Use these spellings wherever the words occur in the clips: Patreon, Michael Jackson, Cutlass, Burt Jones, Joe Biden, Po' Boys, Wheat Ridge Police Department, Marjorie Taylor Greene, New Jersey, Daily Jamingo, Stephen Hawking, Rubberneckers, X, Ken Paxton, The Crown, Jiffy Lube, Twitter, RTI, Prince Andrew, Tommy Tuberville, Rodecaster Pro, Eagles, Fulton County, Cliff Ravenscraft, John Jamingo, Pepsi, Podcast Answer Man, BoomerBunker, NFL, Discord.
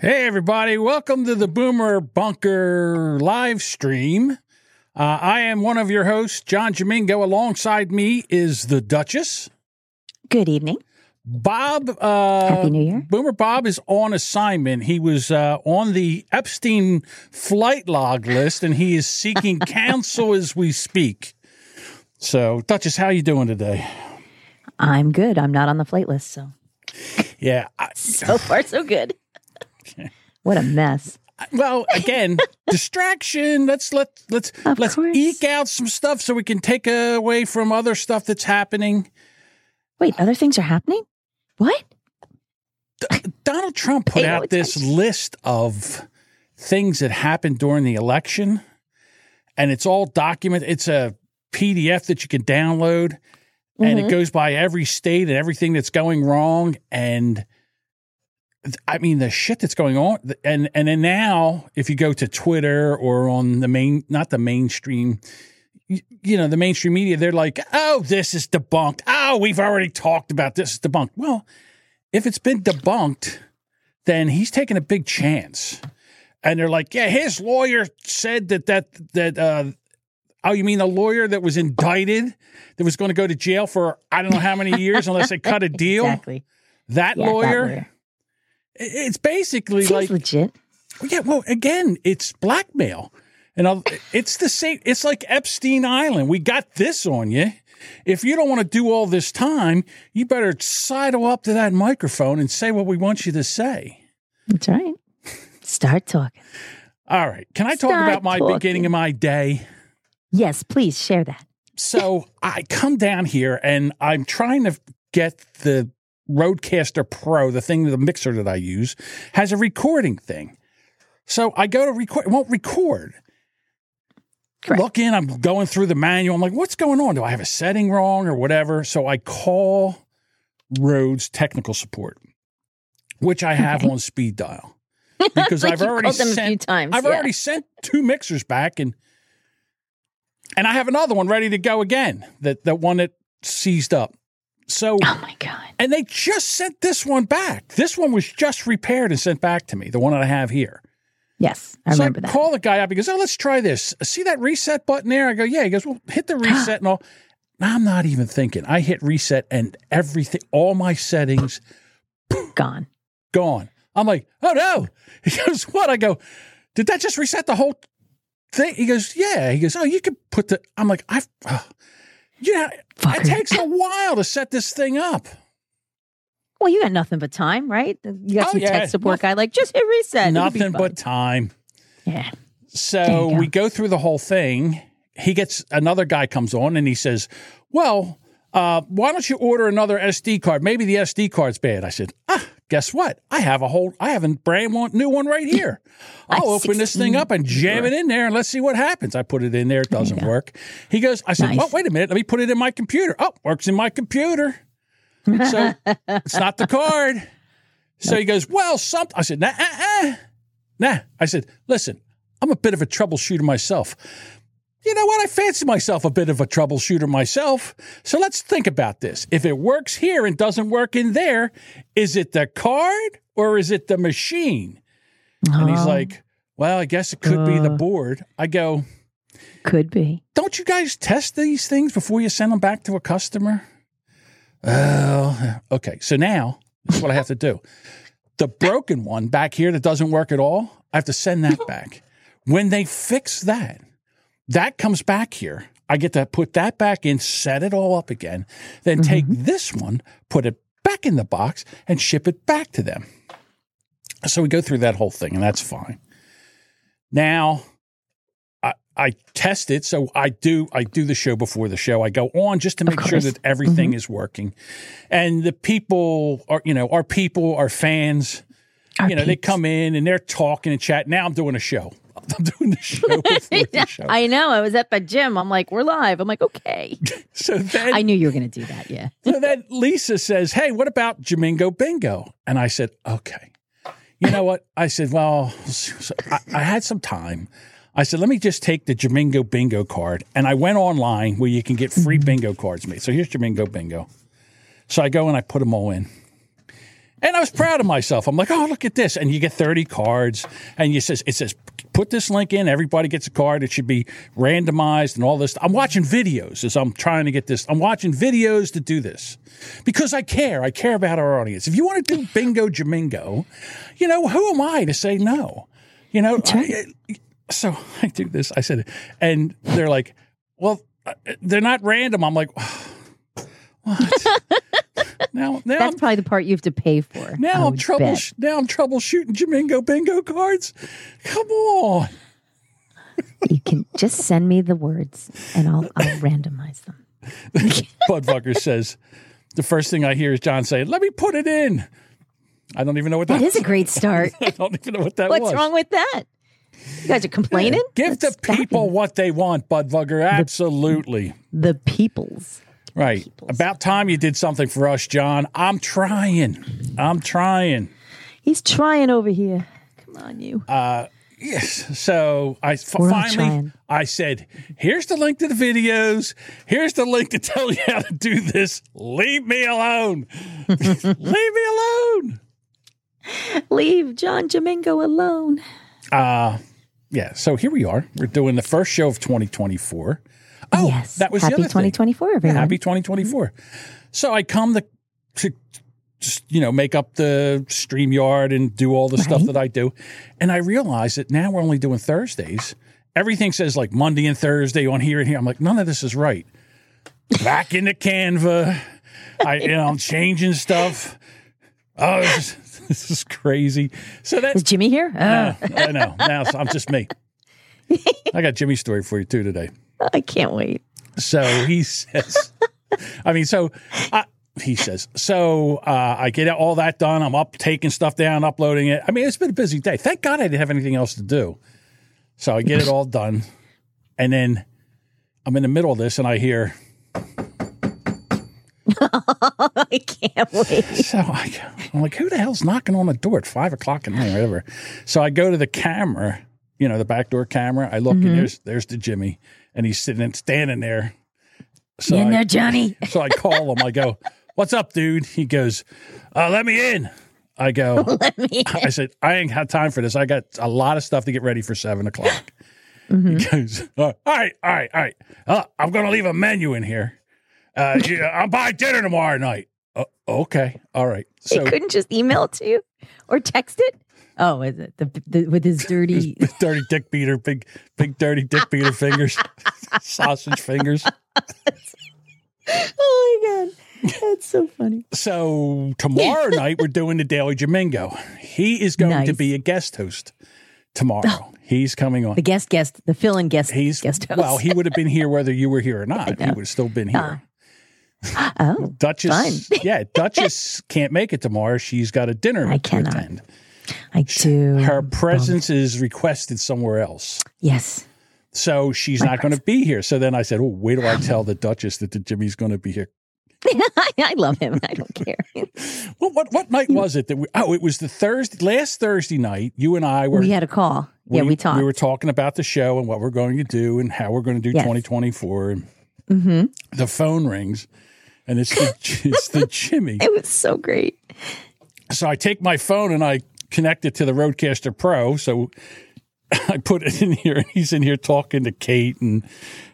Hey, everybody. Welcome to the Boomer Bunker live stream. I am one of your hosts, John Jamingo. Alongside me is the Duchess. Good evening. Bob. Happy New Year. Boomer Bob is on assignment. He was on the Epstein flight log list, and he is seeking counsel as we speak. So, Duchess, how are you doing today? I'm good. I'm not on the flight list, so. Yeah. So far, so good. Okay. What a mess. Well, again, distraction. Let's eke out some stuff so we can take away from other stuff that's happening. Wait, other things are happening? What? Donald Trump put out this list of things that happened during the election, and it's all documented. It's a PDF that you can download, and it goes by every state and everything that's going wrong, and I mean, the shit that's going on. And then now, if you go to Twitter or on the mainstream media, they're like, oh, this is debunked. Oh, we've already talked about this is debunked. Well, if it's been debunked, then he's taking a big chance. And they're like, yeah, his lawyer said that oh, you mean the lawyer that was indicted, that was going to go to jail for I don't know how many years unless they cut a deal? Exactly. That lawyer. It's basically seems like legit. Yeah, well, again, it's blackmail, and it's the same. It's like Epstein Island. We got this on you. If you don't want to do all this time, you better sidle up to that microphone and say what we want you to say. That's right. Start talking. All right. Can I talk about my beginning of my day? Yes, please share that. So I come down here and I'm trying to get the Rodecaster Pro, the thing, the mixer that I use, has a recording thing. So I go to record, it won't record. Correct. Look in, I'm going through the manual. I'm like, what's going on? Do I have a setting wrong or whatever? So I call Rode's technical support, which I have on speed dial. Because like I've already sent two mixers back, and I have another one ready to go again, that one that seized up. So, oh my God. And they just sent this one back. This one was just repaired and sent back to me, the one that I have here. Yes, I remember that. So I call the guy up. He goes, oh, let's try this. See that reset button there? I go, yeah. He goes, well, hit the reset and all. I'm not even thinking. I hit reset and everything, all my settings. Gone. I'm like, oh no. He goes, what? I go, did that just reset the whole thing? He goes, yeah. He goes, oh, you could put the, I'm like, yeah, it takes a while to set this thing up. Well, you got nothing but time, right? You got tech support guy like, just hit reset. Nothing but time. Yeah. So we go through the whole thing. He gets, another guy comes on and he says, well, why don't you order another SD card? Maybe the SD card's bad. I said, guess what? I have a brand new one right here. I'll open this thing up and jam it in there and let's see what happens. I put it in there. It doesn't work. He goes, I said, well, wait a minute. Let me put it in my computer. Oh, works in my computer. So it's not the card. So he goes, well, something. I said, nah. I said, listen, I'm a bit of a troubleshooter myself. You know what? I fancy myself a bit of a troubleshooter myself. So let's think about this. If it works here and doesn't work in there, is it the card or is it the machine? And he's like, well, I guess it could be the board. I go, could be. Don't you guys test these things before you send them back to a customer? Okay. So now this is what I have to do. The broken one back here that doesn't work at all, I have to send that back. When they fix that, that comes back here. I get to put that back in, set it all up again, then take this one, put it back in the box, and ship it back to them. So we go through that whole thing, and that's fine. Now, I test it. So I do the show before the show. I go on just to make sure that everything is working. And the people are, our people, our fans, they come in, and they're talking and chatting. Now I'm doing a show. I'm doing the show before the show. I know. I was at the gym. I'm like, we're live. I'm like, okay. So then I knew you were going to do that, yeah. So then Lisa says, hey, what about Jamingo Bingo? And I said, okay. You know what? I said, well, so I had some time. I said, let me just take the Jamingo Bingo card. And I went online where you can get free bingo cards made. So here's Jamingo Bingo. So I go and I put them all in. And I was proud of myself. I'm like, oh, look at this. And you get 30 cards. And it says, put this link in. Everybody gets a card. It should be randomized and all this. I'm watching videos as I'm trying to get this. I'm watching videos to do this because I care. I care about our audience. If you want to do Bingo Jamingo, you know, who am I to say no? You know, so I do this. I said it. And they're like, well, they're not random. I'm like, what? Now that's probably the part you have to pay for. Now I'm troubleshooting Jamingo Bingo cards. Come on. You can just send me the words and I'll randomize them. Budfucker says, the first thing I hear is John say, let me put it in. I don't even know what that is. That is a great start. I don't even know what that was. What's wrong with that? You guys are complaining? Give that's the people stopping. What they want, Budfucker. Absolutely. The peoples. Right. About time you did something for us, John. I'm trying. He's trying over here. Come on, you. Yes. So I said, here's the link to the videos. Here's the link to tell you how to do this. Leave me alone. Leave John Jamingo alone. Yeah. So here we are. We're doing the first show of 2024. Oh, yes. That was happy the other 2024, thing. Everyone. Yeah, happy 2024. So I come to make up the StreamYard and do all the stuff that I do. And I realize that now we're only doing Thursdays. Everything says like Monday and Thursday on here and here. I'm like, none of this is right. Back into Canva. I'm changing stuff. Oh, this is crazy. So is Jimmy here? I know. Now I'm just me. I got Jimmy's story for you too today. I can't wait. So he says, I get all that done. I'm up, taking stuff down, uploading it. I mean, it's been a busy day. Thank God I didn't have anything else to do. So I get it all done. And then I'm in the middle of this and I hear. I can't wait. So I'm like, who the hell's knocking on the door at 5:00 in the morning or whatever? So I go to the camera, the back door camera. I look and there's the Jimmy. And he's standing there. So you in there, Johnny? So I call him. I go, what's up, dude? He goes, let me in. I go, let me in. I said, I ain't got time for this. I got a lot of stuff to get ready for 7:00. He goes, all right. I'm going to leave a menu in here. I'm buying dinner tomorrow night. Okay. All right. So he couldn't just email it to you or text it? Oh, is it with his dirty... his dirty dick beater, big dirty dick beater fingers, sausage fingers. Oh, my God. That's so funny. So tomorrow night, we're doing the Daily Jamingo. He is going to be a guest host tomorrow. He's coming on. The the fill-in guest host. Well, he would have been here whether you were here or not. He would have still been here. Oh, Duchess, fun. Yeah, Duchess can't make it tomorrow. She's got a dinner to attend. I do. Her presence is requested somewhere else. Yes. So she's not going to be here. So then I said, oh, wait till I tell the Duchess that the Jimmy's going to be here. I love him. I don't care. Well, what night was it that we? Oh, it was the last Thursday night. You and I were. We had a call. We talked. We were talking about the show and what we're going to do and how we're going to do 2024. And the phone rings, and it's the Jimmy. It was so great. So I take my phone and I connect it to the Rodecaster Pro, so I put it in here, and he's in here talking to Kate and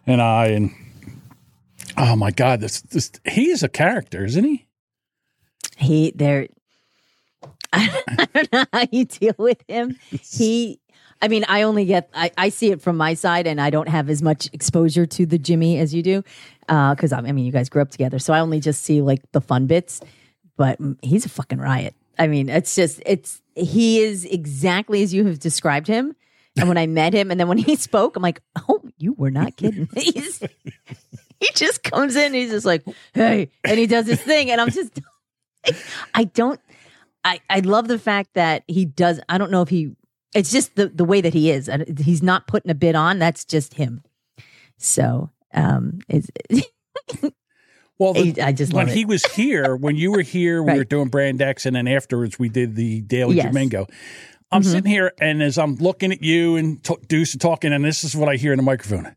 I, and oh my God, this he is a character, isn't he? I don't know how you deal with him. I see it from my side, and I don't have as much exposure to the Jimmy as you do, because you guys grew up together, so I only just see like the fun bits, but he's a fucking riot. I mean, he is exactly as you have described him. And when I met him and then when he spoke, I'm like, oh, you were not kidding. He just comes in. And he's just like, hey, and he does his thing. And I'm just, I love the fact that he does. I don't know if it's just the way that he is. He's not putting a bit on. That's just him. So, well, I just love when he was here, when you were here, we were doing Brand X, and then afterwards we did the Daily Jamingo. I'm sitting here, and as I'm looking at you and Deuce and talking, and this is what I hear in the microphone.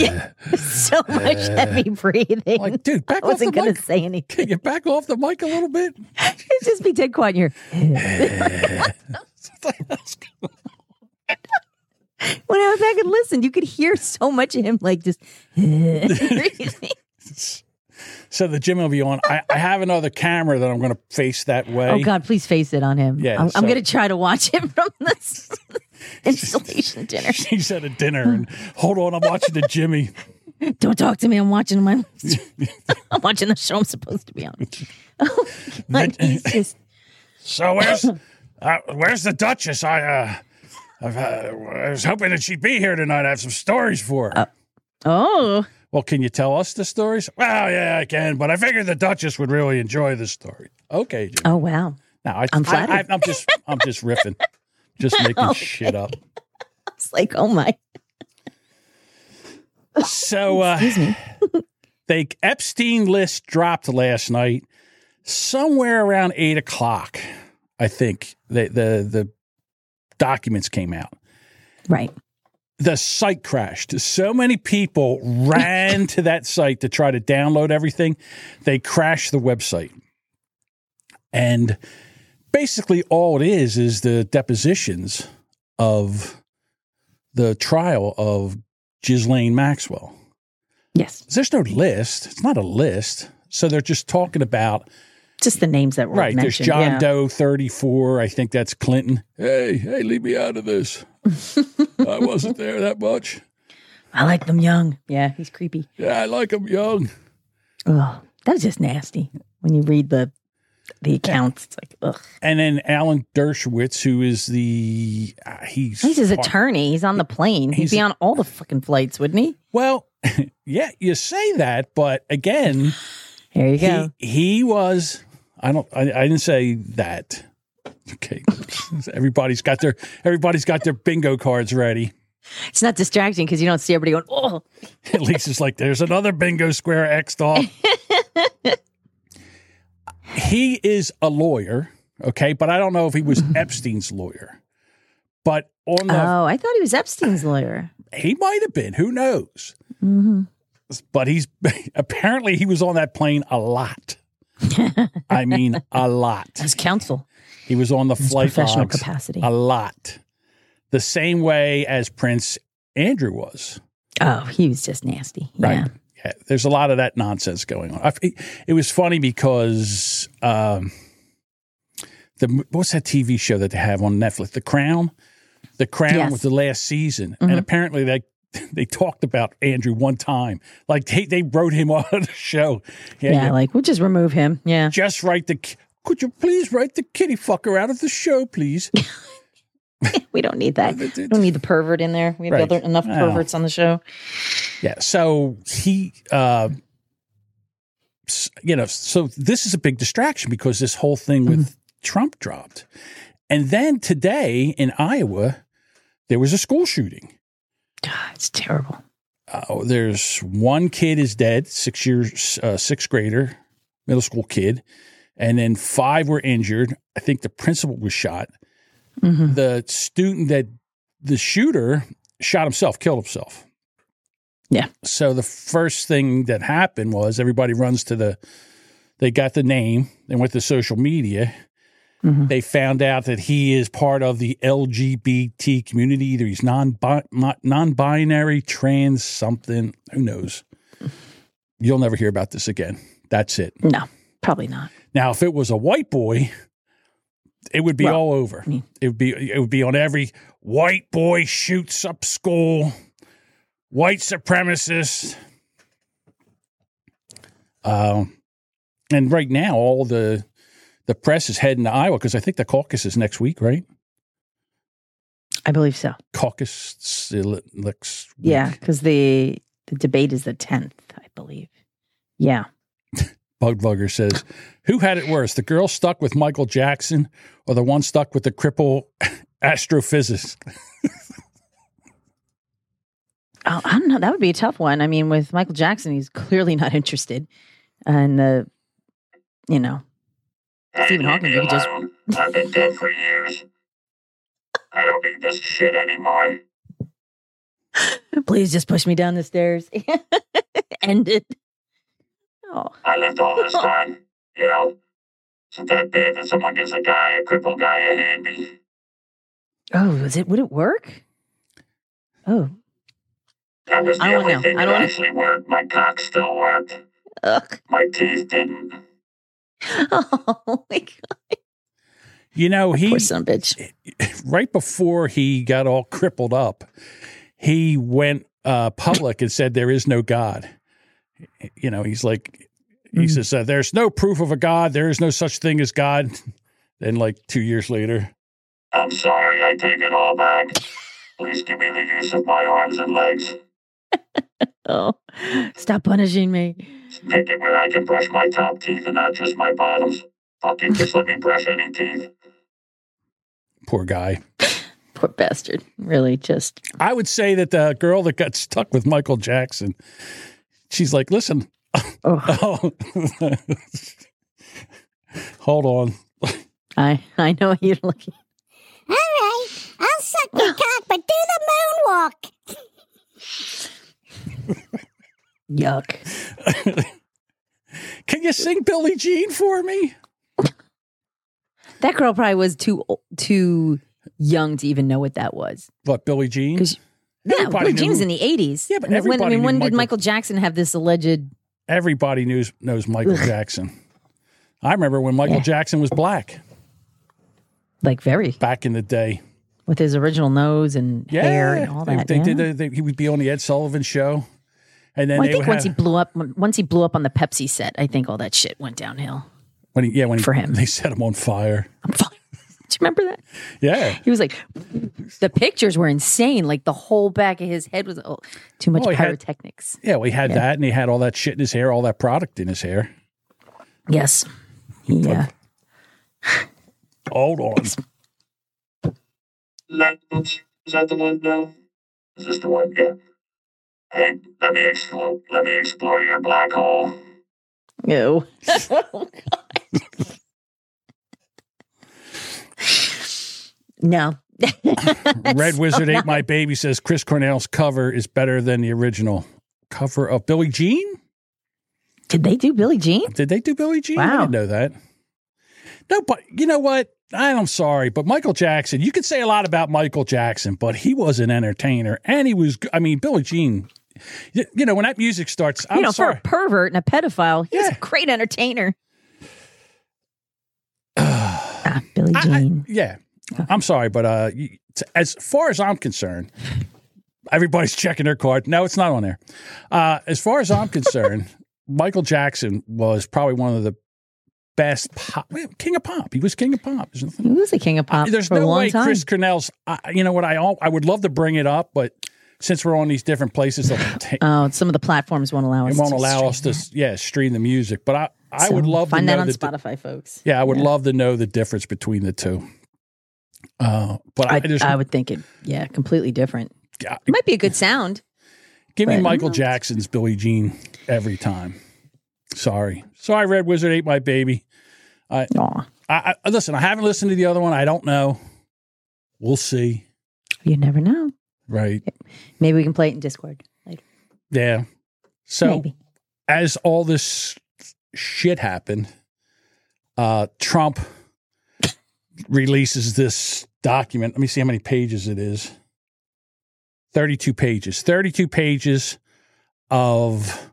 Yeah, so much heavy breathing. Like, dude, back I off wasn't the mic. I wasn't going to say anything. Can you back off the mic a little bit? It'd just be dead quiet in here. When I was back and listened, you could hear so much of him, like, just breathing. So the gym will be on. I have another camera that I'm going to face that way. Oh, God, please face it on him. Yeah, I'm going to try to watch him from this installation dinner. She's at a dinner and hold on, I'm watching the Jimmy. Don't talk to me. I'm watching my. I'm watching the show I'm supposed to be on. Oh, God, he's just... So where's the Duchess? I was hoping that she'd be here tonight. I have some stories for her. Oh. Well, can you tell us the stories? Well, yeah, I can, but I figured the Duchess would really enjoy this story. Okay. Jimmy. Oh, wow. Now I'm flattered. I'm just riffing, just making shit up. It's like, oh my. So, excuse me. The Epstein list dropped last night, somewhere around 8 o'clock. I think the documents came out. Right. The site crashed. So many people ran to that site to try to download everything. They crashed the website. And basically all it is the depositions of the trial of Ghislaine Maxwell. Yes. There's no list. It's not a list. So they're just talking about... just the names that were mentioned. Right. There's John Doe, 34. I think that's Clinton. Hey, leave me out of this. I wasn't there that much. I like them young. Yeah, he's creepy. Yeah, I like them young. Oh, that's just nasty. When you read the accounts, it's like, ugh. And then Alan Dershowitz, who is the... He's his attorney. He's on the plane. He'd be on all the fucking flights, wouldn't he? Well, yeah, you say that, but again... Here you go. He was... I didn't say that. Okay. Everybody's got their bingo cards ready. It's not distracting because you don't see everybody going, oh. At least it's like, there's another bingo square X'd off. He is a lawyer, okay? But I don't know if he was Epstein's lawyer. But on the... Oh, I thought he was Epstein's lawyer. He might have been. Who knows? Mm-hmm. But he was on that plane a lot. I mean, a lot. As counsel. He was on the flight professional capacity a lot. The same way as Prince Andrew was. Oh, he was just nasty. Right. Yeah. There's a lot of that nonsense going on. It was funny because what's that TV show that they have on Netflix? The Crown? The Crown was the last season. Mm-hmm. And apparently they talked about Andrew one time. Like, they wrote him on the show. Yeah, like, we'll just remove him. Yeah. Just write could you please write the kitty fucker out of the show, please? We don't need that. We don't need the pervert in there. We have enough perverts on the show. Yeah, so he, so this is a big distraction because this whole thing with Trump dropped. And then today in Iowa, there was a school shooting. God, it's terrible. There's one kid is dead, 6 years, sixth grader, middle school kid, and then 5 were injured. I think the principal was shot. Mm-hmm. The student that the shooter shot himself, killed himself. Yeah. So the first thing that happened was everybody runs to they got the name, they went to social media. Mm-hmm. They found out that he is part of the LGBT community. Either he's non-binary, trans, something. Who knows? You'll never hear about this again. That's it. No, probably not. Now, if it was a white boy, it would be all over. I mean, it would be on every white boy shoots up school, white supremacist. And right now, all the press is heading to Iowa because I think the caucus is next week, right? I believe so. Caucus next week. Yeah, because the debate is the 10th, I believe. Yeah. Bugvugger says, who had it worse, the girl stuck with Michael Jackson or the one stuck with the cripple astrophysicist? Oh, I don't know. That would be a tough one. I mean, with Michael Jackson, he's clearly not interested. And, Stephen Hawking, you could just... I've been dead for years. I don't need this shit anymore. Please just push me down the stairs. Ended. Oh. I lived all this time, you know. So that bad that someone gives a guy, a crippled guy, a handy. Oh, was it? Would it work? Oh. That was the only thing that actually worked. My cock still worked. Ugh. My teeth didn't. Oh my God. You know, he, poor son of a bitch. Right before he got all crippled up, he went public and said, there is no God. You know, he's like, he says, there's no proof of a God. There is no such thing as God. Then like 2 years later. I'm sorry. I take it all back. Please give me the use of my arms and legs. Oh, stop punishing me. Make it where I can brush my top teeth and not just my bottoms. Fucking just let me brush any teeth. Poor guy. Poor bastard. Really, just. I would say that the girl that got stuck with Michael Jackson, she's like, listen. Oh. Hold on. I know you're looking. All right. I'll suck your cock, but do the moonwalk. Yuck. Can you sing Billie Jean for me? That girl probably was too young to even know what that was. What, Billie Jean? Yeah, Billie Jean was in the 80's. Yeah, but everybody when did Michael Jackson have this alleged... Everybody knows Michael Jackson. I remember when Michael Jackson was black. Like very. Back in the day. With his original nose and hair and all that. He would be on the Ed Sullivan show. And then once he blew up on the Pepsi set, I think all that shit went downhill. They set him on fire. On fire. Do you remember that? Yeah. He was like, the pictures were insane. Like the whole back of his head was too much pyrotechnics. That, and he had all that shit in his hair, all that product in his hair. Yes. Yeah. Hold on. Is that the one now? Is this the one? Yeah. Hey, let me explore your black hole. No. Oh, God. No. Red Wizard Ate My Baby says Chris Cornell's cover is better than the original cover of Billie Jean. Did they do Billie Jean? Wow. I didn't know that. No, but you know what? I'm sorry, but Michael Jackson, you could say a lot about Michael Jackson, but he was an entertainer. And he was, Billie Jean, you know, when that music starts, I'm sorry. For a pervert and a pedophile, he's a great entertainer. Billie Jean. I'm sorry, but as far as I'm concerned, everybody's checking their card. No, it's not on there. As far as I'm concerned, Michael Jackson was probably one of the best king of pop. He was king of pop. He was a king of pop. There's no way Chris Cornell's. You know what? I would love to bring it up, but since we're on these different places, some of the platforms won't allow us. It won't allow us to stream the music. But I would love to know that on Spotify, folks. Yeah, I would love to know the difference between the two. But I would think it. Yeah, completely different. It might be a good sound. Give me Michael Jackson's Billie Jean every time. Sorry, Red Wizard Ate My Baby. Listen, I haven't listened to the other one. I don't know. We'll see. You never know. Right. Maybe we can play it in Discord later. Yeah. So maybe. As all this shit happened, Trump releases this document. Let me see how many pages it is. 32 pages. 32 pages of...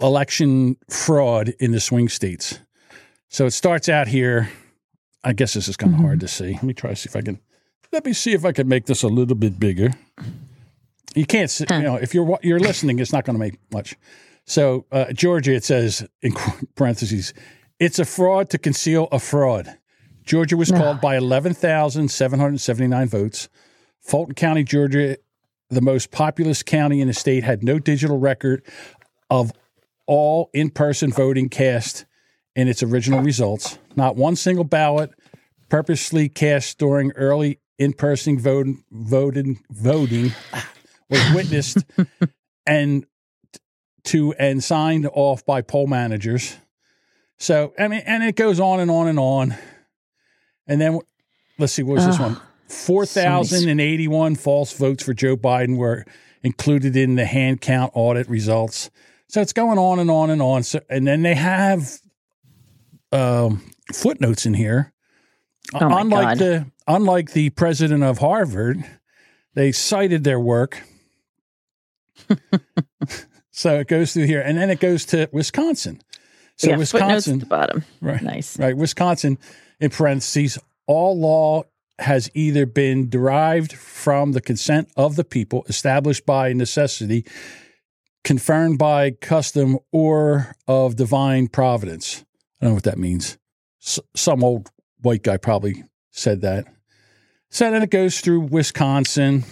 election fraud in the swing states. So it starts out here. I guess this is kind of hard to see. Let me see if I can make this a little bit bigger. You can't see, if you're listening, it's not going to make much. So Georgia, it says in parentheses, it's a fraud to conceal a fraud. Georgia was called by 11,779 votes. Fulton County, Georgia, the most populous county in the state, had no digital record of all in-person voting cast in its original results. Not one single ballot purposely cast during early in-person voting was witnessed and signed off by poll managers. So, and it goes on and on and on. And then, let's see, what was this one? 4,081 false votes for Joe Biden were included in the hand count audit results. So it's going on and on and on. So, and then they have footnotes in here. Oh my God. Unlike the president of Harvard, they cited their work. So it goes through here, and then it goes to Wisconsin. So yeah, Wisconsin at the bottom. Right. Nice. Right. Wisconsin, in parentheses, all law has either been derived from the consent of the people, established by necessity, confirmed by custom, or of divine providence. I don't know what that means. Some old white guy probably said that. So then it goes through Wisconsin.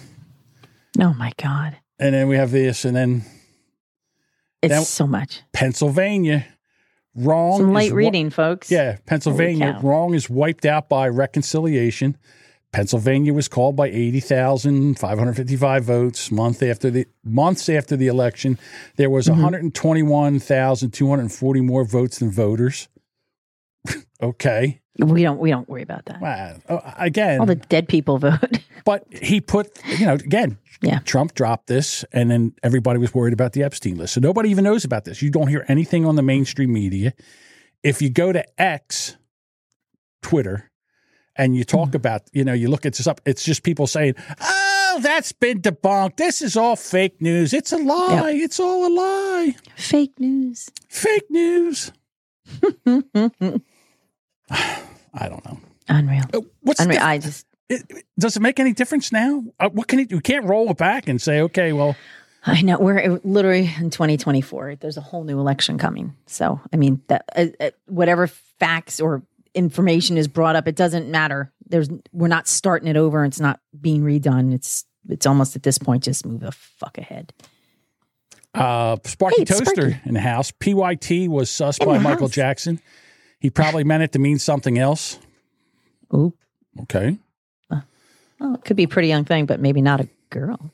Oh, my God. And then we have this, and then... It's so much. Pennsylvania. Wrong. Some light reading, folks. Yeah. Pennsylvania. Wrong is wiped out by reconciliation. Pennsylvania was called by 80,555 votes months after the election. There was 121,240 more votes than voters. Okay. We don't worry about that. Again, all the dead people vote. But he put, again, yeah. Trump dropped this, and then everybody was worried about the Epstein list. So nobody even knows about this. You don't hear anything on the mainstream media. If you go to X, Twitter, and you talk about, you look at this up, it's just people saying, oh, that's been debunked. This is all fake news. It's a lie. Yep. It's all a lie. Fake news. Fake news. I don't know. Unreal. Unreal. Does it make any difference now? What can it do? We can't roll it back and say, okay, well. I know. We're literally in 2024. There's a whole new election coming. So, whatever facts or information is brought up, it doesn't matter. We're not starting it over. It's not being redone. It's almost at this point, just move the fuck ahead. Sparky Toaster Sparky. In the house. PYT was sussed by Michael Jackson. He probably meant it to mean something else. Ooh. Okay. Well, it could be a pretty young thing, but maybe not a girl.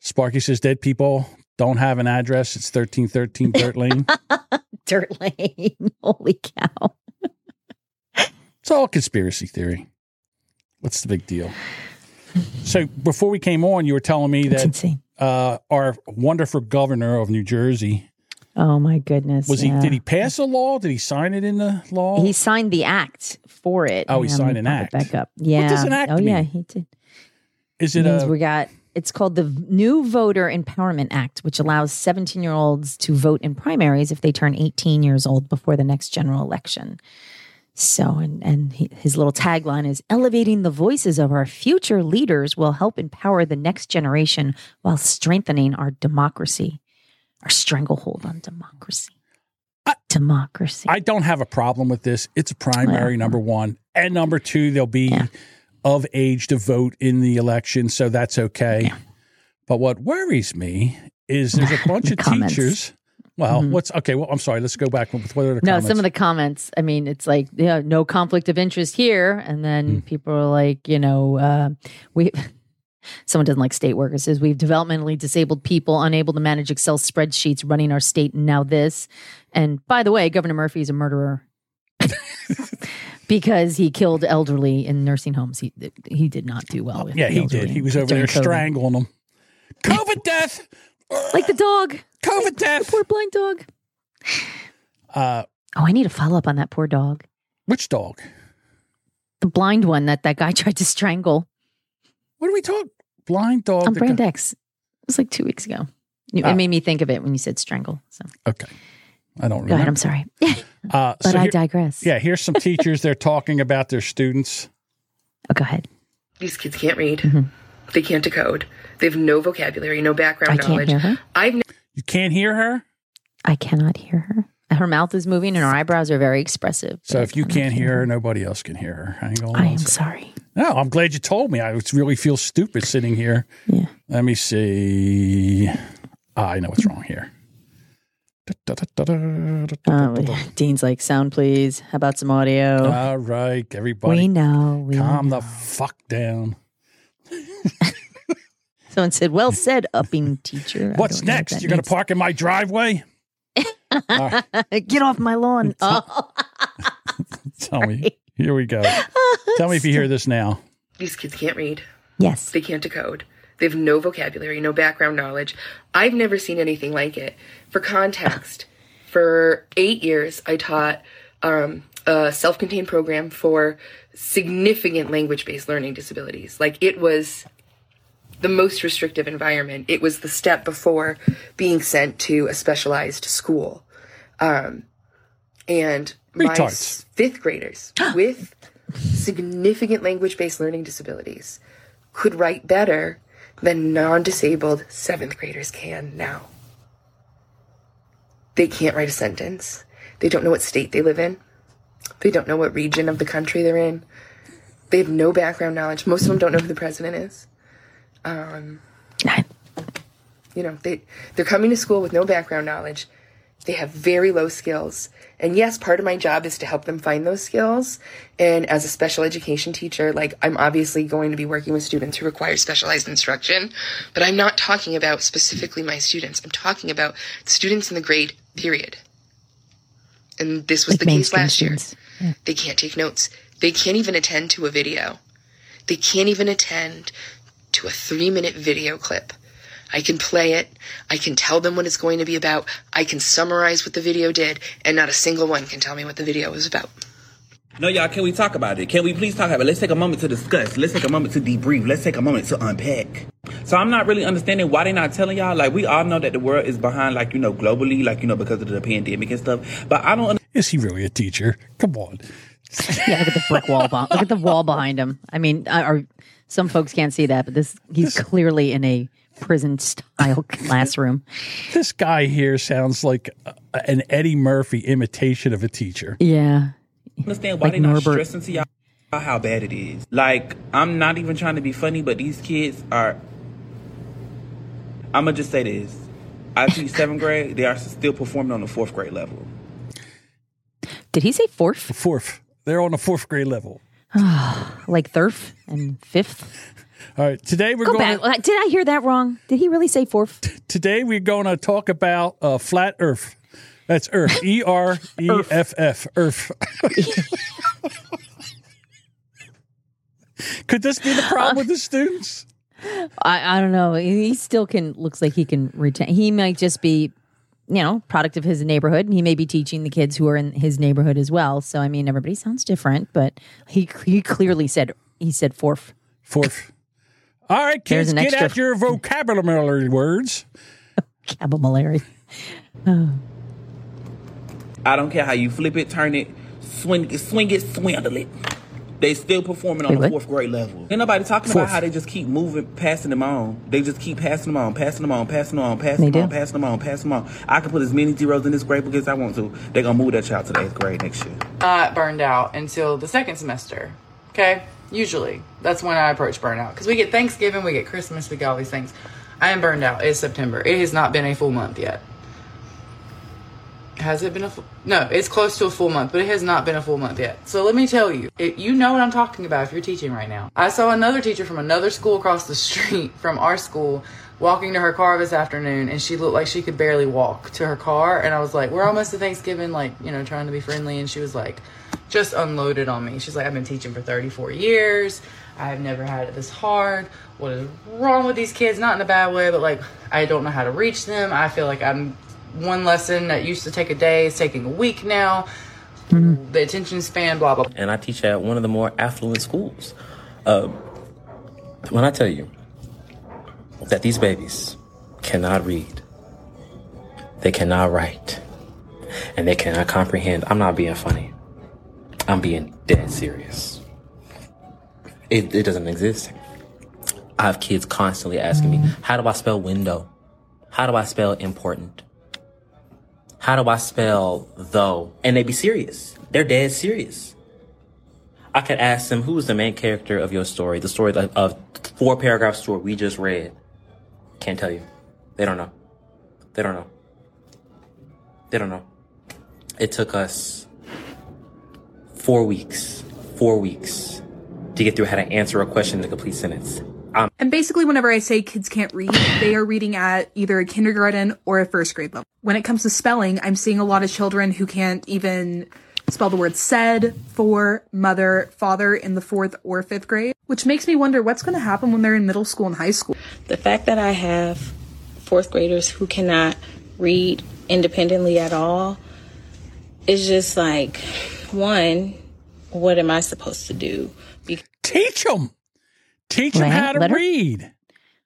Sparky says dead people don't have an address. It's 1313 Dirt Lane. Dirt Lane. Holy cow. It's all conspiracy theory. What's the big deal? So before we came on, you were telling me that our wonderful governor of New Jersey... Oh, my goodness. Did he pass a law? Did he sign it in the law? He signed the act for it. Oh, he signed an act. Back up. Yeah. What does an act mean? Oh, yeah, he did. Is it it's called the New Voter Empowerment Act, which allows 17-year-olds to vote in primaries if they turn 18 years old before the next general election. So, his little tagline is, elevating the voices of our future leaders will help empower the next generation while strengthening our democracy. Our stranglehold on democracy. Democracy. I don't have a problem with this. It's a primary, number one. And number two, they'll be of age to vote in the election, so that's okay. Yeah. But what worries me is there's a bunch of comments. Teachers. Well, I'm sorry. Let's go back with what are the comments. No, some of the comments. I mean, it's like, no conflict of interest here. And then people are like, someone doesn't like state workers, says we've developmentally disabled people unable to manage Excel spreadsheets running our state and now this. And by the way, Governor Murphy is a murderer because he killed elderly in nursing homes. He did not do well. With he did. He was over there strangling them. COVID death. Like the dog. COVID death. The poor blind dog. I need a follow-up on that poor dog. Which dog? The blind one that guy tried to strangle. What do we talk? Blind dog. On Brand X. It was like 2 weeks ago. It made me think of it when you said strangle. So. Okay. I don't remember. Go ahead. I'm sorry. But I digress. Yeah. Here's some teachers. They're talking about their students. Oh, go ahead. These kids can't read. Mm-hmm. They can't decode. They have no vocabulary, no background knowledge. Hear her. You can't hear her? I cannot hear her. Her mouth is moving and her eyebrows are very expressive. So if you can't hear her, nobody else can hear her. I am sorry. No, I'm glad you told me. I really feel stupid sitting here. Yeah. Let me see. I know what's wrong here. Dean's like, sound, please. How about some audio? All right, everybody. We know. Calm the fuck down. Someone said, well said, upping teacher. What's next? You're going to park in my driveway? Get off my lawn. Tell me. Here we go. Tell me if you hear this now. These kids can't read. Yes. They can't decode. They have no vocabulary, no background knowledge. I've never seen anything like it. For context, for 8 years, I taught a self-contained program for significant language-based learning disabilities. Like, it was the most restrictive environment. It was the step before being sent to a specialized school. And my fifth graders with significant language-based learning disabilities could write better than non-disabled seventh graders can now. They can't write a sentence. They don't know what state they live in. They don't know what region of the country they're in. They have no background knowledge. Most of them don't know who the president is. You know, they're coming to school with no background knowledge. They have very low skills. And yes, part of my job is to help them find those skills. And as a special education teacher, like, I'm obviously going to be working with students who require specialized instruction, but I'm not talking about specifically my students. I'm talking about students in the grade period. And this was the case last year. Yeah. They can't take notes. They can't even attend to a video. They can't even attend to a 3-minute video clip. I can play it. I can tell them what it's going to be about. I can summarize what the video did, and not a single one can tell me what the video was about. No, y'all, can we talk about it? Can we please talk about it? Let's take a moment to discuss. Let's take a moment to debrief. Let's take a moment to unpack. So I'm not really understanding why they're not telling y'all. Like, we all know that the world is behind, like, you know, globally, like, you know, because of the pandemic and stuff. But I don't understand. Is he really a teacher? Come on. Yeah, look at the brick wall. Look at the wall behind him. I mean, some folks can't see that, but he's clearly in a prison-style classroom. This guy here sounds like an Eddie Murphy imitation of a teacher. Yeah. Understand why, like, they're not stressing to y'all how bad it is. Like, I'm not even trying to be funny, but these kids are... I'm going to just say this. I teach 7th grade. They are still performing on the 4th grade level. Did he say 4th? 4th. They're on the 4th grade level. Like 3rd and 5th? All right, today we're going back. Did I hear that wrong? Did he really say 4th? Today we're going to talk about flat Earth. That's Earth. E-R-E-F-F. Earth. Could this be the problem with the students? I don't know. He still looks like he can retain. He might just be, you know, product of his neighborhood, and he may be teaching the kids who are in his neighborhood as well. So, I mean, everybody sounds different, but he clearly said, he said 4th. 4th. All right, kids, get out your vocabulary words. Vocabulary. Oh. I don't care how you flip it, turn it, swing it, swindle it. They still performing on the 4th grade level. Ain't nobody talking about how they just keep moving, passing them on. They just keep passing them on. I can put as many zeros in this gradebook as I want to. They're going to move that child to the 8th grade next year. I burned out until the 2nd semester, okay? Usually, that's when I approach burnout. Because we get Thanksgiving, we get Christmas, we get all these things. I am burned out. It's September. It has not been a full month yet. Has it been a full... No, it's close to a full month, but it has not been a full month yet. So let me tell you, you know what I'm talking about if you're teaching right now. I saw another teacher from another school across the street from our school walking to her car this afternoon, and she looked like she could barely walk to her car. And I was like, we're almost to Thanksgiving, like, you know, trying to be friendly. And she was like... just unloaded on me. She's like, I've been teaching for 34 years. I've never had it this hard. What is wrong with these kids? Not in a bad way, but like, I don't know how to reach them. I feel like I'm one lesson that used to take a day is taking a week now. Mm-hmm. The attention span, blah, blah. And I teach at one of the more affluent schools. When I tell you that these babies cannot read, they cannot write, and they cannot comprehend, I'm not being funny. I'm being dead serious. It doesn't exist. I have kids constantly asking me, how do I spell window? How do I spell important? How do I spell though? And they be serious. They're dead serious. I could ask them, who is the main character of your story? The story of 4-paragraph story we just read. Can't tell you. They don't know. They don't know. They don't know. It took us 4 weeks to get through how to answer a question in a complete sentence. And basically, whenever I say kids can't read, they are reading at either a kindergarten or a 1st grade level. When it comes to spelling, I'm seeing a lot of children who can't even spell the word said for mother, father in the 4th or 5th grade, which makes me wonder what's going to happen when they're in middle school and high school. The fact that I have 4th graders who cannot read independently at all is just like, one, what am I supposed to do? Teach them. Teach them how to read.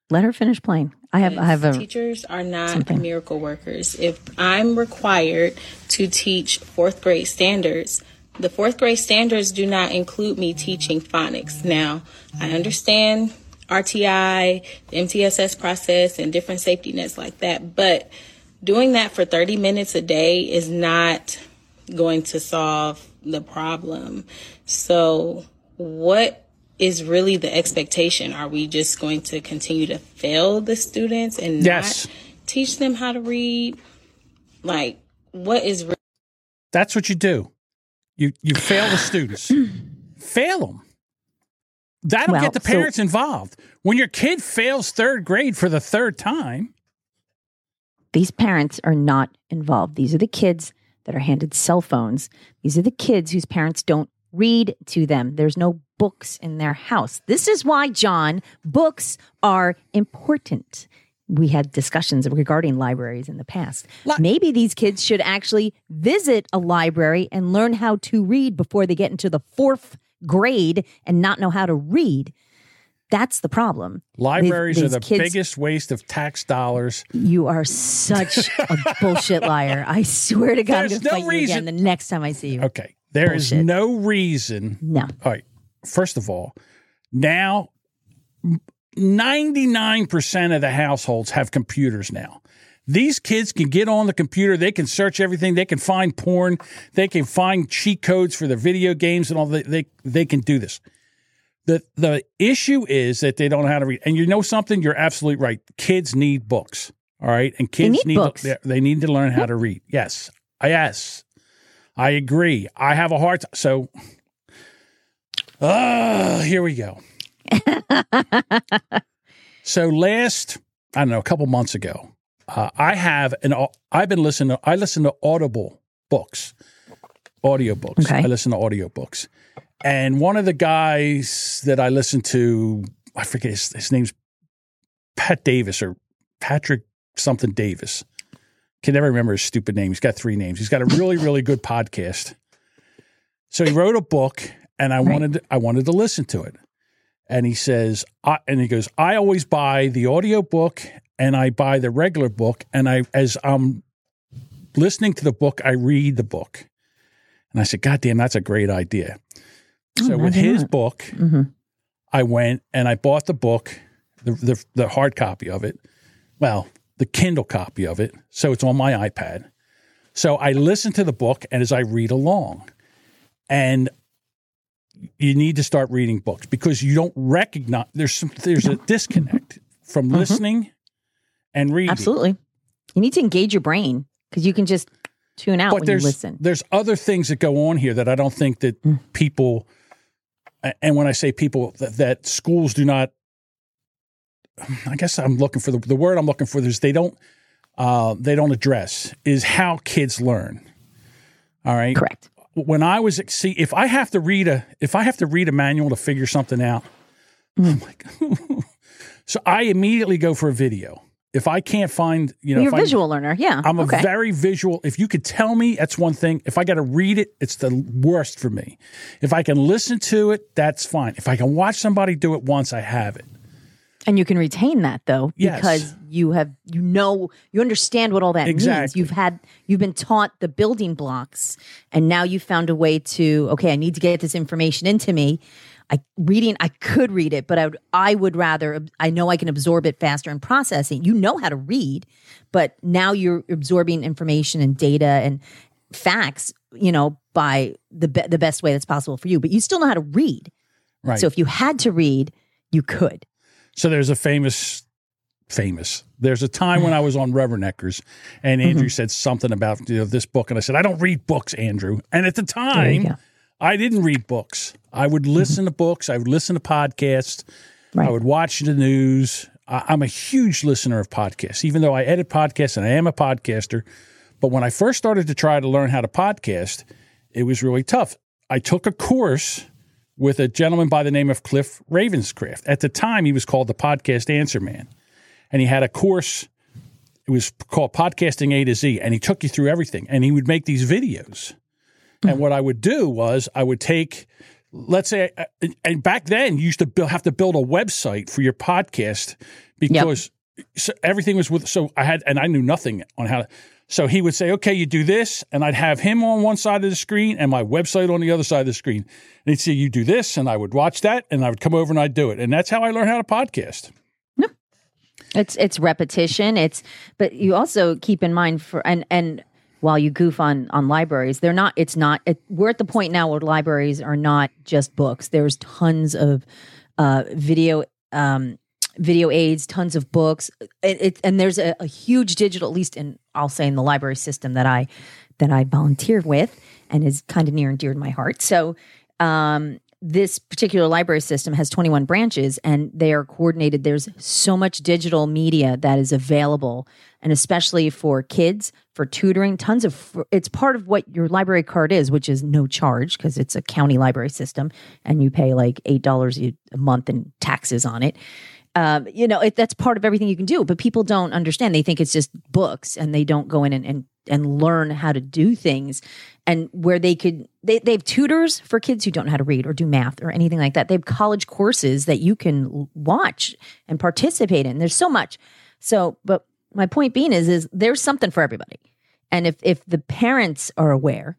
Let her finish playing. I have teachers are not something. Miracle workers. If I'm required to teach 4th grade standards, the 4th grade standards do not include me teaching phonics. Now, I understand RTI, the MTSS process, and different safety nets like that, but doing that for 30 minutes a day is not going to solve the problem. So what is really the expectation? Are we just going to continue to fail the students and not teach them how to read? Like, what is... That's what you do. You fail the students. Fail them. That'll get the parents involved. When your kid fails 3rd grade for the 3rd time... These parents are not involved. These are the kids that are handed cell phones. These are the kids whose parents don't read to them. There's no books in their house. This is why, John, books are important. We had discussions regarding libraries in the past. Maybe these kids should actually visit a library and learn how to read before they get into the 4th grade and not know how to read. That's the problem. Libraries are the biggest waste of tax dollars. You are such a bullshit liar. I swear to God, I'm going to fight you again the next time I see you. Okay. There is no reason. No. All right. First of all, now 99% of the households have computers now. These kids can get on the computer. They can search everything. They can find porn. They can find cheat codes for their video games and all that. They can do this. The issue is that they don't know how to read. And you know something? You're absolutely right. Kids need books. All right. And kids need books. They need to learn how to read. Yes. Yes. I agree. I have a hard time. So, here we go. So last, I don't know, a couple months ago, I listen to Audible books, audiobooks. Okay. I listen to audiobooks. And one of the guys that I listen to, I forget his name's Pat Davis or Patrick something Davis. Can never remember his stupid name. He's got 3 names. He's got a really, really good podcast. So he wrote a book, and I wanted to listen to it. And he says, he goes, I always buy the audio book, and I buy the regular book, and as I'm listening to the book, I read the book. And I said, God damn, that's a great idea. So with his book, I went and I bought the book, the hard copy of it. Well, the Kindle copy of it, so it's on my iPad. So I listen to the book and as I read along. And you need to start reading books because you don't recognize there's a disconnect from listening and reading. Absolutely. You need to engage your brain because you can just tune out when you listen. There's other things that go on here that I don't think that people, and when I say people, that schools do not, I guess I'm looking for the word I'm looking for is they don't address is how kids learn. All right. Correct. When I was if I have to read a manual to figure something out, I'm like, so I immediately go for a video. If I can't find, you're a visual learner. Yeah. I'm a very visual. If you could tell me, that's one thing. If I got to read it, it's the worst for me. If I can listen to it, that's fine. If I can watch somebody do it once, I have it. And you can retain that though, because you understand what all that means. You've been taught the building blocks, and now you found a way to I need to get this information into me. I could read it, but I would rather. I know I can absorb it faster and process it. You know how to read, but now you're absorbing information and data and facts, by the best way that's possible for you. But you still know how to read, right? So if you had to read, you could. So there's a famous. There's a time when I was on Rubberneckers, and Andrew said something about this book, and I said, I don't read books, Andrew. And at the time, I didn't read books. I would listen to books. I would listen to podcasts. Right. I would watch the news. I'm a huge listener of podcasts, even though I edit podcasts and I am a podcaster. But when I first started to try to learn how to podcast, It was really tough. I took a course with a gentleman by the name of Cliff Ravenscraft. At the time, he was called the Podcast Answer Man. And he had a course. It was called Podcasting A to Z. And he took you through everything. And he would make these videos. Mm-hmm. And what I would do was I would take, let's say, and back then you used to have to build a website for your podcast because so everything was with, so I had, and I knew nothing on how to. So he would say, okay, you do this, and I'd have him on one side of the screen and my website on the other side of the screen. And he'd say, you do this, and I would watch that, and I would come over and I'd do it. And that's how I learned how to podcast. Yep. It's repetition. But you also keep in mind and while you goof on libraries, we're at the point now where libraries are not just books. There's tons of video aids, tons of books. And there's a huge digital, at least in the library system that I volunteer with and is kind of near and dear to my heart. So this particular library system has 21 branches and they are coordinated. There's so much digital media that is available, and especially for kids, for tutoring, it's part of what your library card is, which is no charge because it's a county library system and you pay like $8 a month in taxes on it. That's part of everything you can do, but people don't understand. They think it's just books, and they don't go in and learn how to do things. And where they have tutors for kids who don't know how to read or do math or anything like that. They have college courses that you can watch and participate in. There's so much. So, but my point being is there's something for everybody. And if the parents are aware,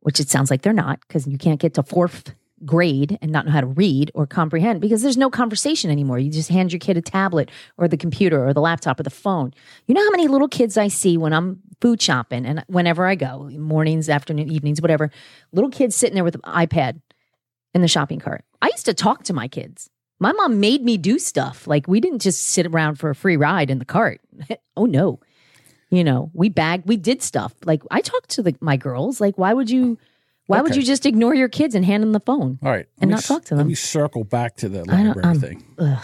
which it sounds like they're not, because you can't get to fourth grade and not know how to read or comprehend because there's no conversation anymore. You just hand your kid a tablet or the computer or the laptop or the phone. You know how many little kids I see when I'm food shopping and whenever I go, mornings, afternoon, evenings, whatever, little kids sitting there with an iPad in the shopping cart. I used to talk to my kids. My mom made me do stuff. Like, we didn't just sit around for a free ride in the cart. Oh no. You know, we did stuff. Like, I talked to my girls. Like, why would you just ignore your kids and hand them the phone? All right. And not talk to them? Let me circle back to the library thing. Ugh.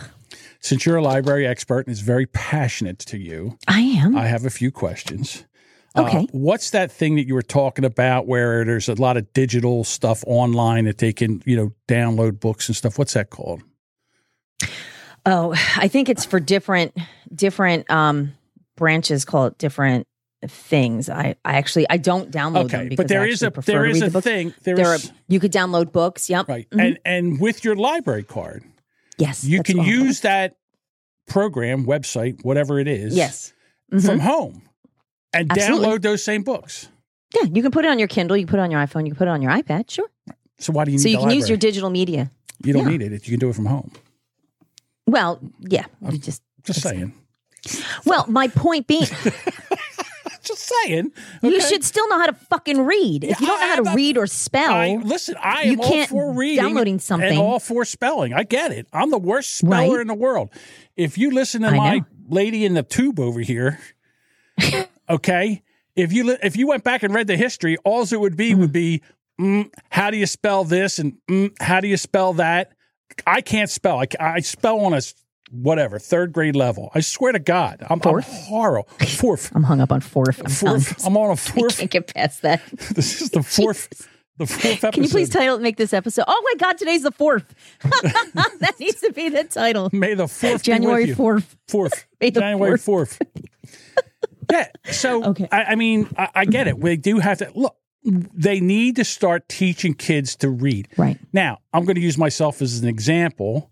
Since you're a library expert and it's very passionate to you. I am. I have a few questions. Okay. What's that thing that you were talking about where there's a lot of digital stuff online that they can, download books and stuff? What's that called? Oh, I think it's for different branches call it different things. I don't download them because you could download books. Yep. Right. Mm-hmm. And with your library card, yes, you can use that program, website, whatever it is, yes, mm-hmm, from home and absolutely download those same books. Yeah, you can put it on your Kindle, you can put it on your iPhone, you can put it on your iPad. Sure. So why do you need? So you can use your digital media. You don't need it if you can do it from home. Well, yeah, I'm just saying. Well, my point being. Just saying. Okay. You should still know how to fucking read. If you don't know how to read or spell, I am all for reading downloading something and all for spelling. I get it. I'm the worst speller in the world. If you listen to my lady in the tube over here, okay, if you went back and read the history, all it would be how do you spell this and how do you spell that? I can't spell. I spell on a whatever, third grade level. I swear to God, I'm horrible. Fourth. I'm hung up on fourth. I'm on a fourth. I can't get past that. This is the fourth. Jesus. The fourth episode. Can you please make this episode? Oh my God, today's the fourth. That needs to be the title. May the fourth. January 4th. Fourth. January 4th. Yeah. So okay. I get it. We do have to look. They need to start teaching kids to read. Right. Now, I'm going to use myself as an example.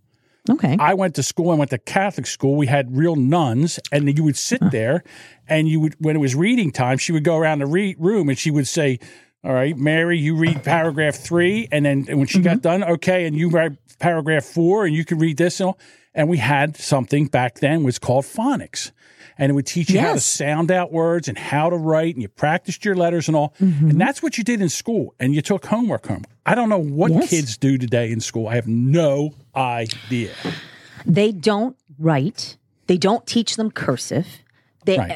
Okay. I went to school. I went to Catholic school. We had real nuns, and you would sit there, and you would, when it was reading time, she would go around the room, and she would say, "All right, Mary, you read paragraph 3," and then when she got done, okay, and you read paragraph 4, and you can read this and all. And we had something back then was called phonics, and it would teach you how to sound out words and how to write, and you practiced your letters and all, and that's what you did in school, and you took homework home. I don't know what kids do today in school. I have no idea. They don't write. They don't teach them cursive.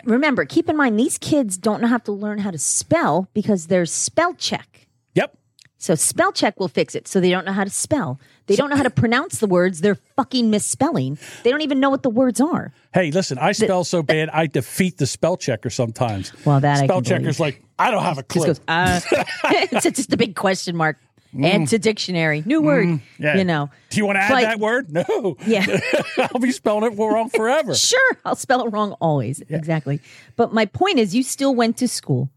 Remember, keep in mind, these kids don't have to learn how to spell because there's spell check. Yep. So spell check will fix it. So they don't know how to spell. They don't know how to pronounce the words. They're fucking misspelling. They don't even know what the words are. Hey, listen, I spell so bad I defeat the spell checker sometimes. Well, that spell checker's like, I don't have a clue. Goes, it's just a big question mark. It's a dictionary. New word. Yeah. You know. Do you want to add that word? No. Yeah. I'll be spelling it wrong forever. Sure. I'll spell it wrong always. Yeah. Exactly. But my point is you still went to school.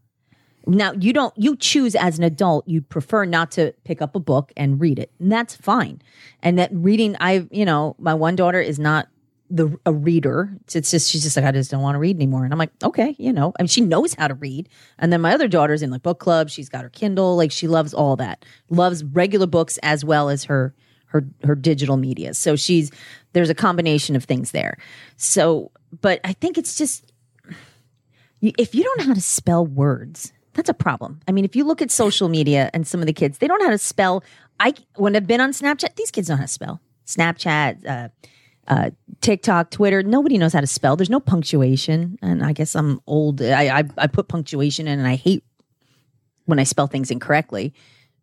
Now, you choose as an adult, you prefer not to pick up a book and read it. And that's fine. And that reading, my one daughter is not a reader. It's just, she's just like, I just don't want to read anymore. And I'm like, okay, I mean, she knows how to read. And then my other daughter's in like book club. She's got her Kindle. Like she loves all that, loves regular books as well as her digital media. So there's a combination of things there. So, but I think it's just, if you don't know how to spell words, that's a problem. I mean, if you look at social media and some of the kids, they don't know how to spell. When I've been on Snapchat, these kids don't know how to spell. Snapchat, TikTok, Twitter, nobody knows how to spell. There's no punctuation. And I guess I'm old. I put punctuation in and I hate when I spell things incorrectly.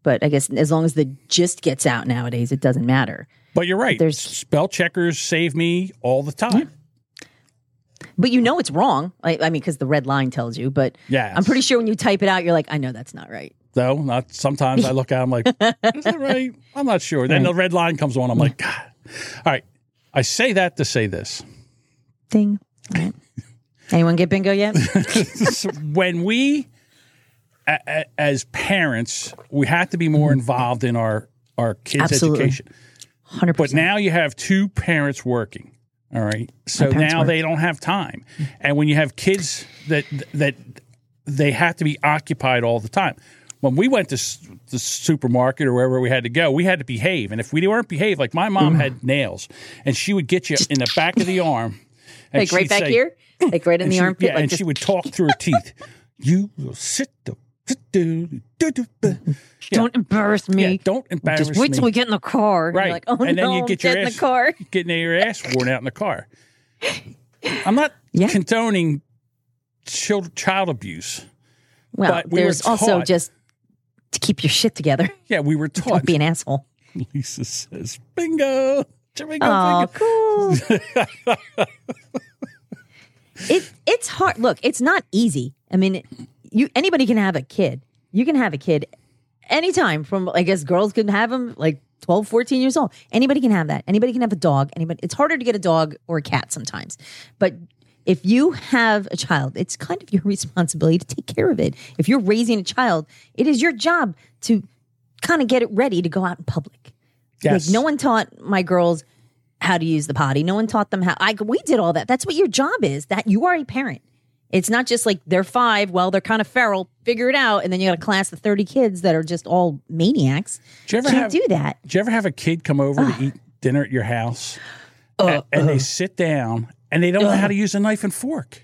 But I guess as long as the gist gets out nowadays, it doesn't matter. But you're right. There's spell checkers save me all the time. Yeah. But it's wrong. I mean, because the red line tells you. But yes. I'm pretty sure when you type it out, you're like, I know that's not right. No, not sometimes. I look at it, I'm like, is that right? I'm not sure. Then the red line comes on. I'm like, God. All right. I say that to say this. Ding. All right. Anyone get bingo yet? When we, as parents, we have to be more involved in our kids' Absolutely. Education. 100%. But now you have two parents working. All right. So now they don't have time. And when you have kids that they have to be occupied all the time. When we went to the supermarket or wherever we had to go, we had to behave. And if we weren't behaved, like my mom had nails and she would get you in the back of the arm. And like right back say, here? Like right in the armpit? Yeah, like and she would talk through her teeth. You will sit down. Don't embarrass me. Yeah, don't embarrass me. Just wait till we get in the car. Right. Like, oh, and then you get your ass, in the car. Getting your ass worn out in the car. I'm not condoning child abuse. Well, but there's also just to keep your shit together. Yeah, we were taught. Don't be an asshole. Lisa says, bingo. Bingo. Cool. It's hard. Look, it's not easy. I mean, anybody can have a kid. You can have a kid anytime from, I guess girls can have them like 12, 14 years old. Anybody can have that. Anybody can have a dog. It's harder to get a dog or a cat sometimes. But if you have a child, it's kind of your responsibility to take care of it. If you're raising a child, it is your job to kind of get it ready to go out in public. Yes. Like, no one taught my girls how to use the potty. No one taught them how. We did all that. That's what your job is, that you are a parent. It's not just like they're 5, well, they're kind of feral, figure it out, and then you got a class of 30 kids that are just all maniacs. Do that. Did you ever have a kid come over to eat dinner at your house, and they sit down, and they don't know how to use a knife and fork?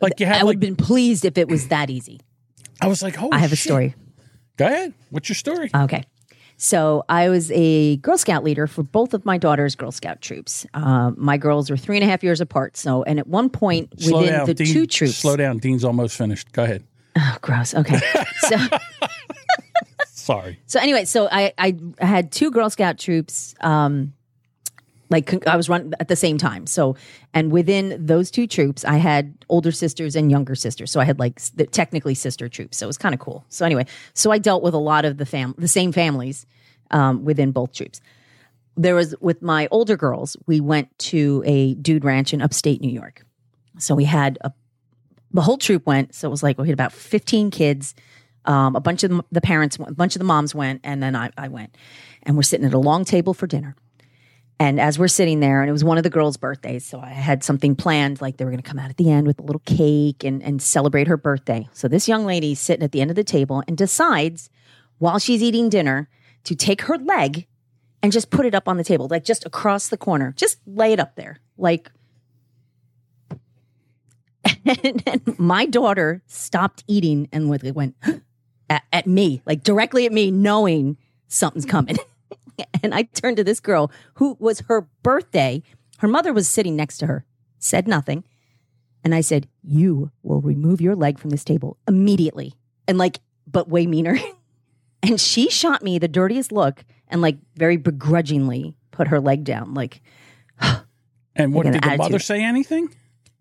Like you had, I would have been pleased if it was that easy. I was like, holy shit. I have a story. Go ahead. What's your story? Okay. So I was a Girl Scout leader for both of my daughters' Girl Scout troops. My girls were 3.5 years apart. So, and at one point within the two troops. Slow down. Dean's almost finished. Go ahead. Oh, gross. Okay. So, sorry. So anyway, so I had two Girl Scout troops. Like I was running at the same time. So, and within those two troops, I had older sisters and younger sisters. So I had like technically sister troops. So it was kind of cool. So anyway, so I dealt with a lot of the same families within both troops. There was, with my older girls, we went to a dude ranch in upstate New York. So we had the whole troop went. So it was like, we had about 15 kids. A bunch of the parents, a bunch of the moms went, and then I went. And we're sitting at a long table for dinner. And as we're sitting there, and it was one of the girls' birthdays, so I had something planned, like they were going to come out at the end with a little cake and celebrate her birthday. So this young lady's sitting at the end of the table and decides, while she's eating dinner, to take her leg and just put it up on the table, like just across the corner. Just lay it up there. Like, and my daughter stopped eating and went at me, like directly at me, knowing something's coming. And I turned to this girl who was her birthday. Her mother was sitting next to her, said nothing. And I said, you will remove your leg from this table immediately. And like, but way meaner. And she shot me the dirtiest look and like very begrudgingly put her leg down. Like, and what did the mother say anything?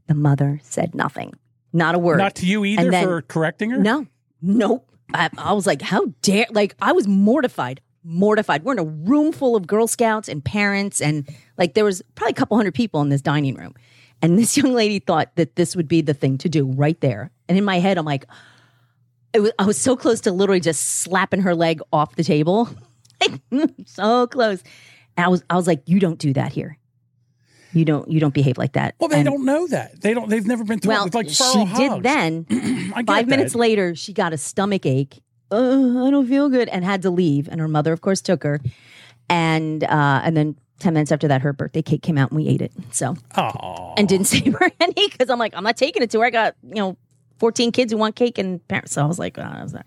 The mother said nothing. Not a word. Not to you either, for correcting her? No, nope. I was like, how dare, like, I was mortified. We're in a room full of Girl Scouts and parents, and like there was probably a couple hundred people in this dining room. And this young lady thought that this would be the thing to do right there. And in my head, I'm like, I was so close to literally just slapping her leg off the table. So close. And I was like, you don't do that here. You don't behave like that. Well, they don't know that. They've never been through it. It's like She hogs. Did then. 5 minutes later, she got a stomach ache. I don't feel good, and had to leave. And her mother, of course, took her. And then 10 minutes after that, her birthday cake came out and we ate it. So, aww. And didn't save her any, because I'm like, I'm not taking it to her. I got, 14 kids who want cake and parents. So I was like, I was not.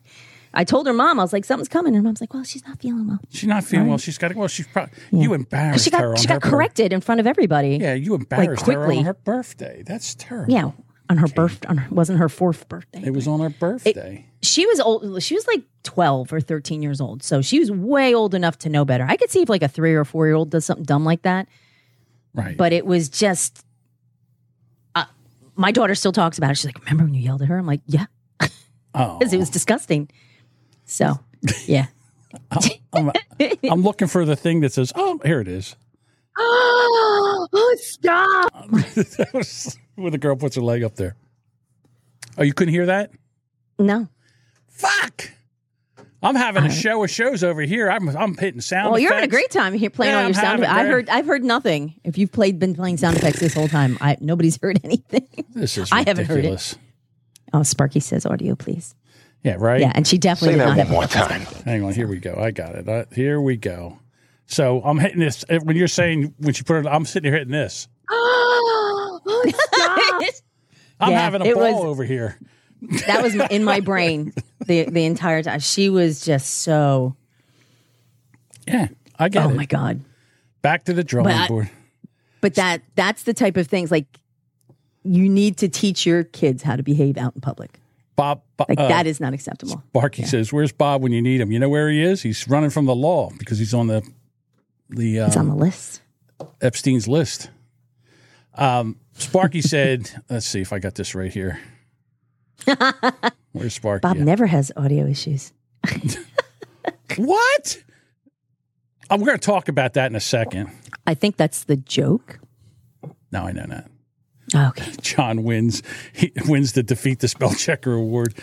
I told her mom, I was like, something's coming. And mom's like, well, she's not feeling well. She's not feeling well. She's got it. Well, she's probably, yeah. You embarrassed her. She got corrected in front of everybody. Yeah, you embarrassed her on her birthday. That's terrible. Yeah, on her birthday. Wasn't her fourth birthday. It was on her birthday. She was old. She was like 12 or 13 years old. So she was way old enough to know better. I could see if like a 3 or 4 year old does something dumb like that. Right. But it was just, my daughter still talks about it. She's like, remember when you yelled at her? I'm like, yeah. Oh. Because it was disgusting. So, yeah. I'm looking for the thing that says, oh, here it is. Oh, stop. That was where the girl puts her leg up there. Oh, you couldn't hear that? No. Fuck. I'm having a show of shows over here. I'm hitting sound effects. Well, you're having a great time here playing all your sound effects. I've heard nothing. If you've been playing sound effects this whole time, nobody's heard anything. This is ridiculous. I haven't heard it. Oh, Sparky says audio, please. Yeah, right? Yeah, and she definitely did not have more time. Hang on, here we go. I got it. Here we go. So I'm hitting this. When you're saying, when she put it, I'm sitting here hitting this. Oh, stop. I'm having a ball over here. That was in my brain the entire time. She was just so. Yeah, I get it. Oh, my God. Back to the drawing board. But that's the type of things, like, you need to teach your kids how to behave out in public. Bob, like that is not acceptable. Sparky says, "Where's Bob when you need him? You know where he is? He's running from the law because he's on the he's on the list. Epstein's list." Sparky said, "Let's see if I got this right here." Where's Sparky? Bob never has audio issues. What? We're going to talk about that in a second. I think that's the joke. No, I know not. Oh, okay. John wins. He wins the Defeat the Spellchecker award.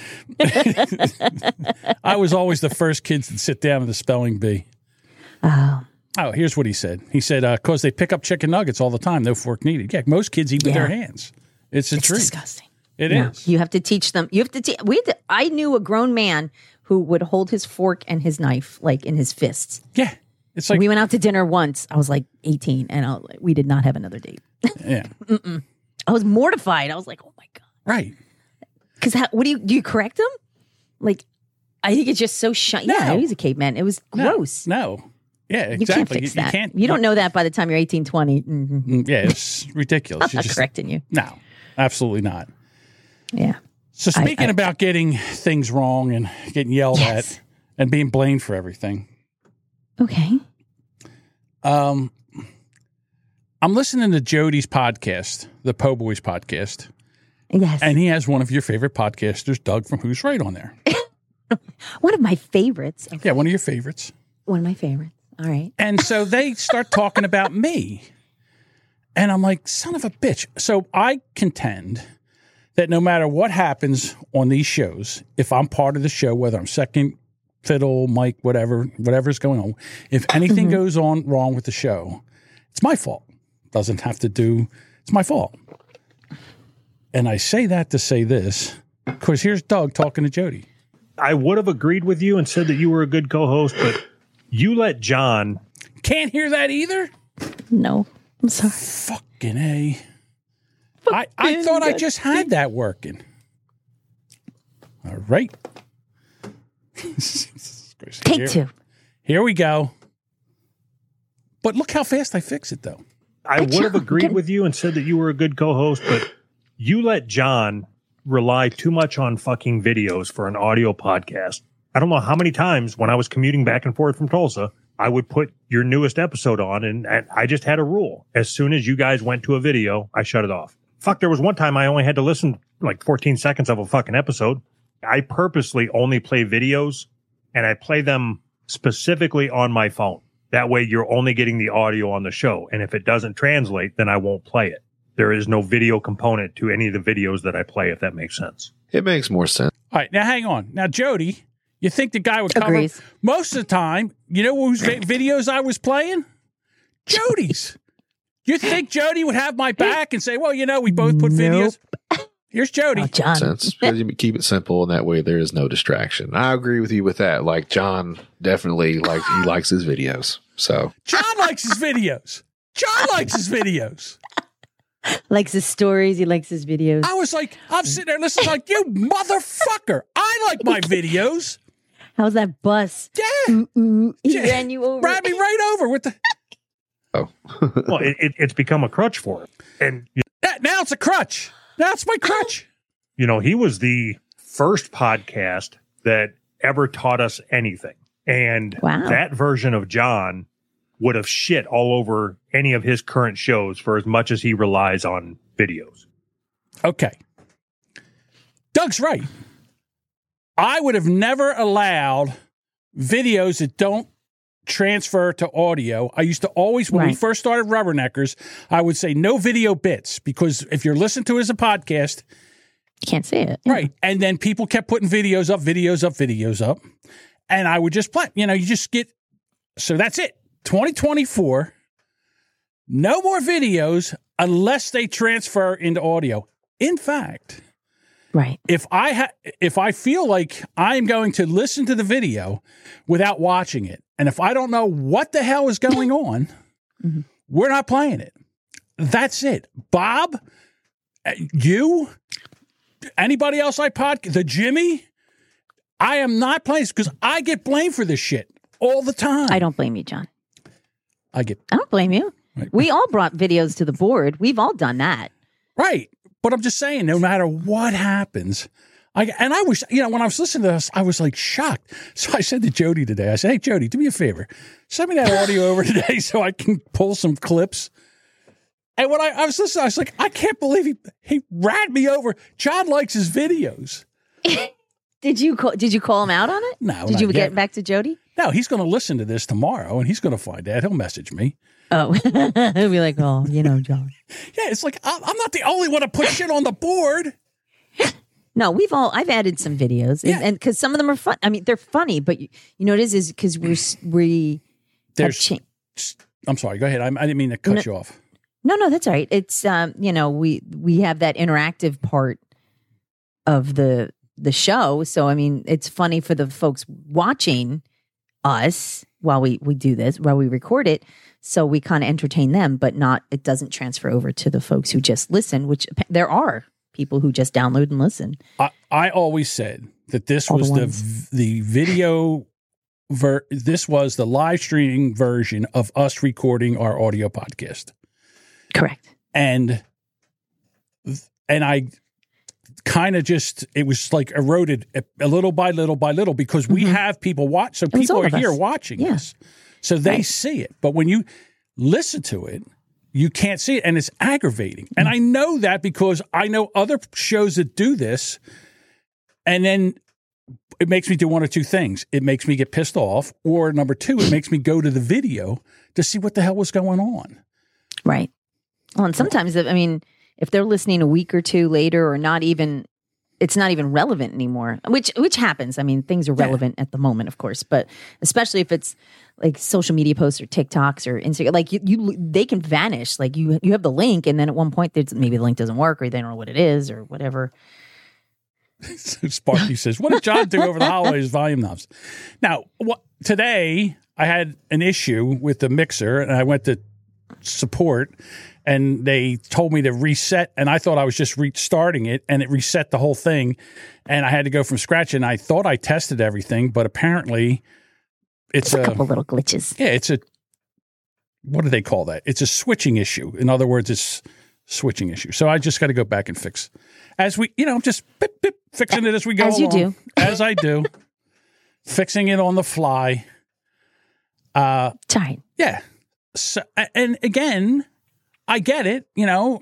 I was always the first kids to sit down at the spelling bee. Oh. Oh, here's what he said. He said, because they pick up chicken nuggets all the time, no fork needed. Yeah, most kids eat with their hands. It's disgusting. It is. You have to teach them. You have to teach. I knew a grown man who would hold his fork and his knife like in his fists. Yeah. It's like, we went out to dinner once. I was like 18 and we did not have another date. Yeah. Mm-mm. I was mortified. I was like, oh, my God. Right. Because what do you correct him? Like, I think it's just so shiny. No. Yeah, he's a caveman. It was gross. No. Yeah, exactly. You can't fix that. You don't know that by the time you're 18, 20. Mm-hmm. Yeah, it's ridiculous. I'm not correcting you. No, absolutely not. Yeah. So speaking about getting things wrong and getting yelled at and being blamed for everything. Okay. I'm listening to Jody's podcast, the Po Boys podcast. Yes. And he has one of your favorite podcasters, Doug from Who's Right, on there. One of my favorites. Okay. Yeah, one of your favorites. One of my favorites. All right. And so they start talking about me. And I'm like, son of a bitch. So I contend that no matter what happens on these shows, if I'm part of the show, whether I'm second fiddle, mic, whatever's going on, if anything goes on wrong with the show, it's my fault. Doesn't have to do, it's my fault. And I say that to say this, because here's Doug talking to Jody. I would have agreed with you and said that you were a good co-host, but you let John. Can't hear that either? No, I'm sorry. Fucking A. I thought I just had that working. All right. Take two. Here we go. But look how fast I fix it, though. I would have agreed with you and said that you were a good co-host, but you let John rely too much on fucking videos for an audio podcast. I don't know how many times when I was commuting back and forth from Tulsa, I would put your newest episode on, and I just had a rule. As soon as you guys went to a video, I shut it off. Fuck, there was one time I only had to listen like 14 seconds of a fucking episode. I purposely only play videos, and I play them specifically on my phone. That way you're only getting the audio on the show. And if it doesn't translate, then I won't play it. There is no video component to any of the videos that I play, if that makes sense. It makes more sense. All right. Now, hang on. Now, Jody, you think the guy would cover? Agrees. Most of the time, you know whose videos I was playing? Jody's. You think Jody would have my back and say, well, you know, we both put videos. Here's Jody. Oh, John. Keep it simple, and that way there is no distraction. I agree with you with that. Like, John definitely, like, he likes his videos. So John likes his videos. John likes his videos. Likes his stories. He likes his videos. I was like, I'm sitting there listening like, you motherfucker. I like my videos. How's that bus? Yeah. He ran you over. Ran me right over with the... Oh. Well, it's become a crutch for him. And now it's a crutch. Now it's my crutch. You know, he was the first podcast that ever taught us anything. And that version of John would have shit all over any of his current shows for as much as he relies on videos. Okay. Doug's right. I would have never allowed videos that don't transfer to audio. I used to always, when we first started Rubberneckers, I would say no video bits, because if you're listening to it as a podcast, you can't see it. Yeah. Right. And then people kept putting videos up. And I would just play, you know, you just get, so that's it. 2024, no more videos unless they transfer into audio. In fact, if I feel like I'm going to listen to the video without watching it, and if I don't know what the hell is going on, we're not playing it. That's it. Bob, you, anybody else I podcast, the Jimmy, I am not playing this because I get blamed for this shit all the time. I don't blame you, John. I don't blame you. Right. We all brought videos to the board. We've all done that. Right. But I'm just saying, no matter what happens, I was, you know, when I was listening to this, I was like shocked. So I said to Jody today, I said, hey, Jody, do me a favor. Send me that audio over today so I can pull some clips. And when I was listening, I was like, I can't believe he ran me over. John likes his videos. Did you call him out on it? No. Did you get back to Jody? No, he's going to listen to this tomorrow, and he's going to find out. He'll message me. Oh, he'll be like, oh, you know, John. Yeah, it's like, I'm not the only one to put shit on the board. No, I've added some videos, and because some of them are fun. I mean, they're funny, but you know what it is because I'm sorry, go ahead. I didn't mean to cut you off. No, that's all right. It's, you know, we have that interactive part of the show. So, I mean, it's funny for the folks watching us while we do this, while we record it. So we kind of entertain them, but it doesn't transfer over to the folks who just listen, which there are people who just download and listen. I always said that this was the video, this was the live streaming version of us recording our audio podcast. Correct. And I kind of just, it was like eroded a little by little because we have people watch. So people are here watching us. So they see it. But when you listen to it, you can't see it. And it's aggravating. Mm-hmm. And I know that because I know other shows that do this. And then it makes me do one or two things. It makes me get pissed off. Or number two, it makes me go to the video to see what the hell was going on. Right. Well, and sometimes, I mean, if they're listening a week or two later or not even, it's not even relevant anymore, which happens. I mean, things are relevant at the moment, of course, but especially if it's like social media posts or TikToks or Instagram, like they can vanish. Like you have the link and then at one point maybe the link doesn't work or they don't know what it is or whatever. So Sparky says, what did John do over the holidays? Volume knobs. Now, today I had an issue with the mixer and I went to support and they told me to reset and I thought I was just restarting it and it reset the whole thing and I had to go from scratch and I thought I tested everything, but apparently it's a couple little glitches. Yeah, it's a, what do they call that? It's a switching issue. In other words, it's switching issue. So I just got to go back and fix as we, you know, just fixing it as we go along. As you do. As I do. Fixing it on the fly. Time. Yeah. So, and again, I get it. You know,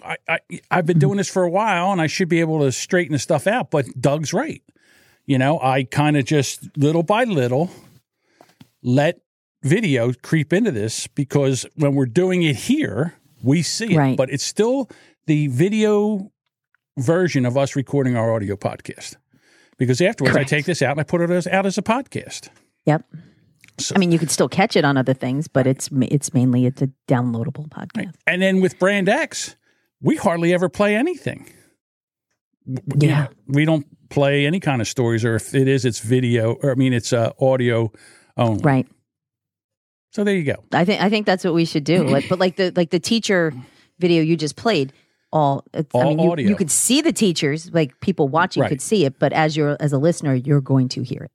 I've been doing this for a while, and I should be able to straighten the stuff out. But Doug's right. you know, I kind of just little by little let video creep into this, because when we're doing it here, we see it, but it's still the video version of us recording our audio podcast, because afterwards I take this out and I put it out as a podcast. Yep. So, I mean, you could still catch it on other things, but it's mainly it's a downloadable podcast. Right. And then with Brand X, we hardly ever play anything. Yeah. We don't play any kind of stories, or if it is, it's video, or I mean, it's audio only. Right. So there you go. I think that's what we should do. Like, but like the teacher video you just played, audio. You could see the teachers, like people watching could see it, but as a listener, you're going to hear it.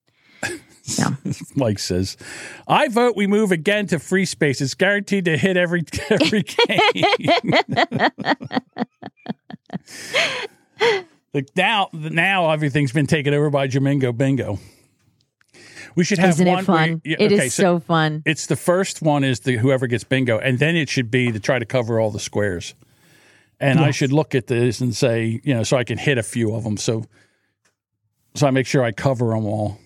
Yeah. Mike says, I vote we move again to free space. It's guaranteed to hit every game. Like now everything's been taken over by Jamingo Bingo. We should have Isn't it fun? Yeah, it is so fun. It's the first one is the whoever gets bingo, and then it should be to try to cover all the squares. And I should look at this and say, you know, so I can hit a few of them. So I make sure I cover them all.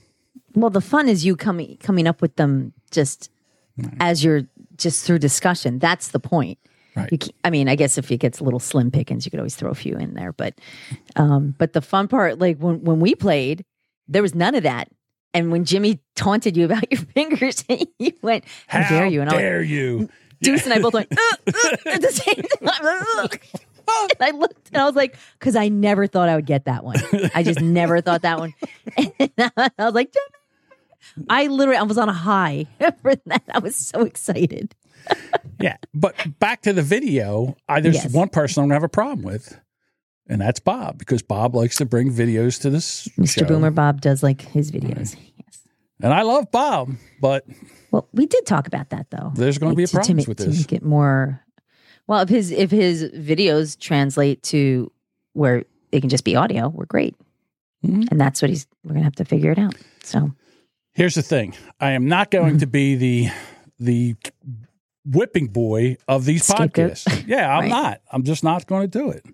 Well, the fun is you coming up with them just as you're just through discussion. That's the point. Right. I mean, I guess if it gets a little slim pickings, you could always throw a few in there. But the fun part, like when we played, there was none of that. And when Jimmy taunted you about your fingers, you went, "How dare you?" And I dare you? Deuce and I both went at the same time. And I looked and I was like, because I never thought I would get that one. I just never thought that one. And I was like, Jimmy. I was on a high for that. I was so excited. Yeah, but back to the video. There's one person I don't have a problem with. And that's Bob, because Bob likes to bring videos to this Mr. show. Boomer Bob does like his videos. Right. Yes. And I love Bob, but... Well, we did talk about that, though. There's going to be problems with this. To get more... Well, if his videos translate to where they can just be audio, we're great. Mm-hmm. And that's what we're going to have to figure it out. So here's the thing. I am not going to be the whipping boy of these podcasts. Yeah, I'm not. I'm just not going to do it.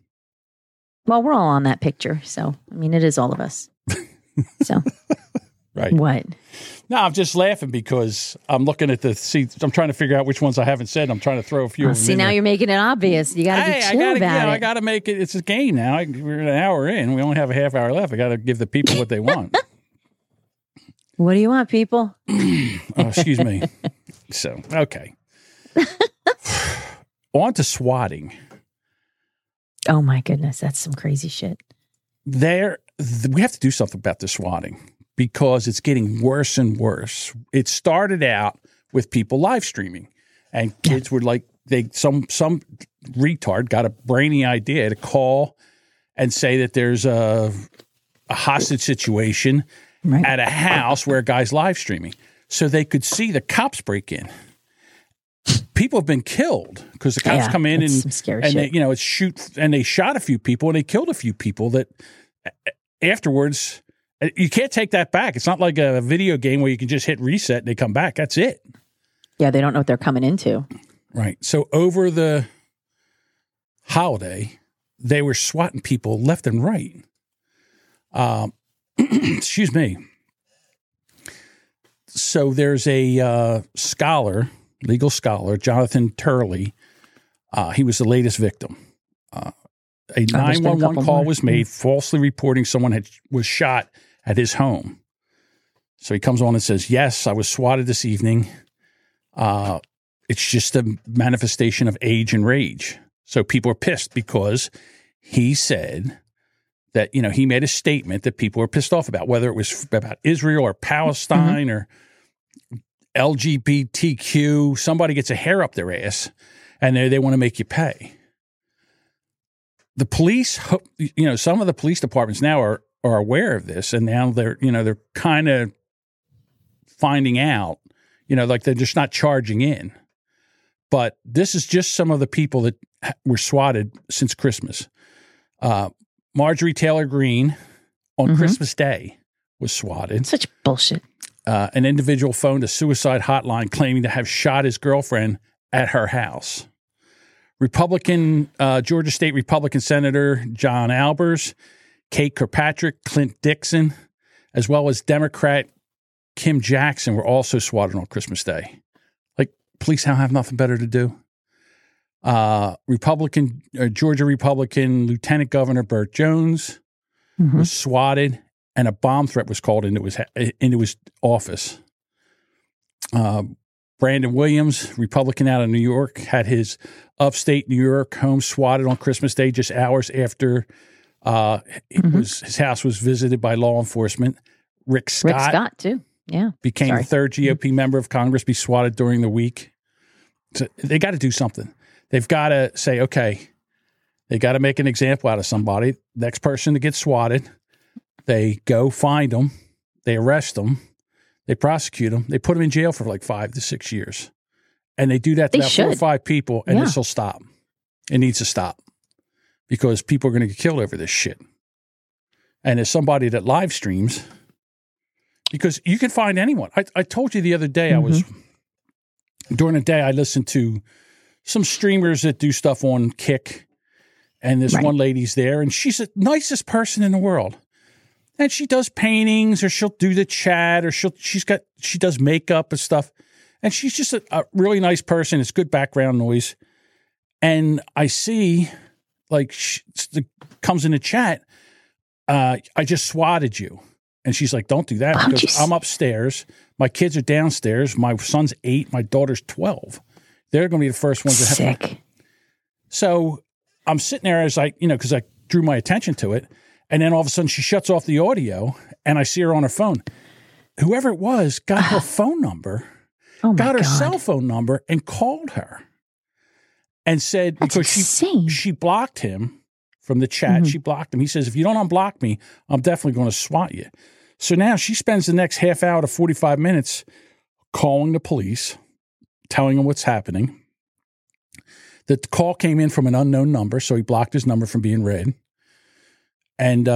Well, we're all on that picture, so I mean, it is all of us. So, right? What? No, I'm just laughing because I'm looking at I'm trying to figure out which ones I haven't said. I'm trying to throw a few. See, now you're making it obvious. You got to be chill about it. I got to make it. It's a game now. We're an hour in. We only have a half hour left. I got to give the people what they want. What do you want, people? Excuse me. So, okay. On to swatting. Oh, my goodness. That's some crazy shit. We have to do something about this swatting because it's getting worse and worse. It started out with people live streaming, and kids were like, some retard got a brainy idea to call and say that there's a hostage situation at a house where a guy's live streaming. So they could see the cops break in. People have been killed because the cops come in and they, you know, they shot a few people and they killed a few people that afterwards you can't take that back. It's not like a video game where you can just hit reset and they come back. That's it. Yeah. They don't know what they're coming into. Right. So over the holiday, they were swatting people left and right. Excuse me. So there's a legal scholar, Jonathan Turley. He was the latest victim. A 911 call was made falsely reporting someone was shot at his home. So he comes on and says, yes, I was swatted this evening. It's just a manifestation of age and rage. So people are pissed because he said that, you know, he made a statement that people were pissed off about, whether it was about Israel or Palestine or LGBTQ, somebody gets a hair up their ass, and they want to make you pay. The police, you know, some of the police departments now are aware of this, and now they're kind of finding out, you know, like they're just not charging in. But this is just some of the people that were swatted since Christmas. Marjorie Taylor Greene on Christmas Day was swatted. Such bullshit. An individual phoned a suicide hotline claiming to have shot his girlfriend at her house. Georgia State Republican Senator John Albers, Kate Kirkpatrick, Clint Dixon, as well as Democrat Kim Jackson, were also swatted on Christmas Day. Like, police have nothing better to do. Georgia Republican Lieutenant Governor Burt Jones was swatted, and a bomb threat was called into his office. Brandon Williams, Republican out of New York, had his upstate New York home swatted on Christmas Day, just hours after his house was visited by law enforcement. Rick Scott too. Yeah, became the third GOP member of Congress to be swatted during the week. So they got to do something. They've got to say, okay, they got to make an example out of somebody. Next person that gets swatted, they go find them, they arrest them, they prosecute them, they put them in jail for like 5 to 6 years, and they do that to about 4 or 5 people, and this will stop. It needs to stop because people are going to get killed over this shit. And as somebody that live streams, because you can find anyone. I told you the other day, I was during the day I listened to some streamers that do stuff on Kick, and this one lady's there, and she's the nicest person in the world. And she does paintings, or she'll do the chat, or she does makeup and stuff. And she's just a really nice person. It's good background noise. And I see, like, she comes in the chat, I just swatted you. And she's like, don't do that, because I'm upstairs. My kids are downstairs. My son's 8. My daughter's 12. They're going to be the first ones to have it. So I'm sitting there as because I drew my attention to it. And then all of a sudden she shuts off the audio, and I see her on her phone. Whoever it was got her phone number, cell phone number, and called her and said, she blocked him from the chat. She blocked him. He says, if you don't unblock me, I'm definitely going to swat you. So now she spends the next half hour to 45 minutes calling the police, telling him what's happening. The call came in from an unknown number, so he blocked his number from being read. And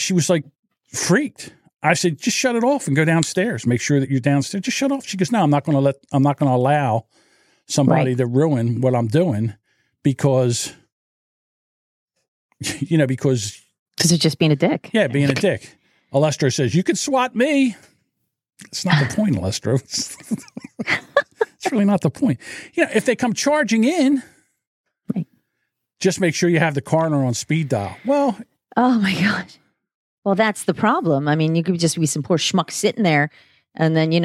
she was like freaked. I said, just shut it off and go downstairs. Make sure that you're downstairs. Just shut off. She goes, no, I'm not going to allow somebody to ruin what I'm doing because it's just being a dick. Yeah, being a dick. Alestro says, you could swat me. It's not the point, Alestro. It's really not the point. Yeah, if they come charging in, just make sure you have the coroner on speed dial. Well, oh my God. Well, that's the problem. I mean, you could just be some poor schmuck sitting there, and then if you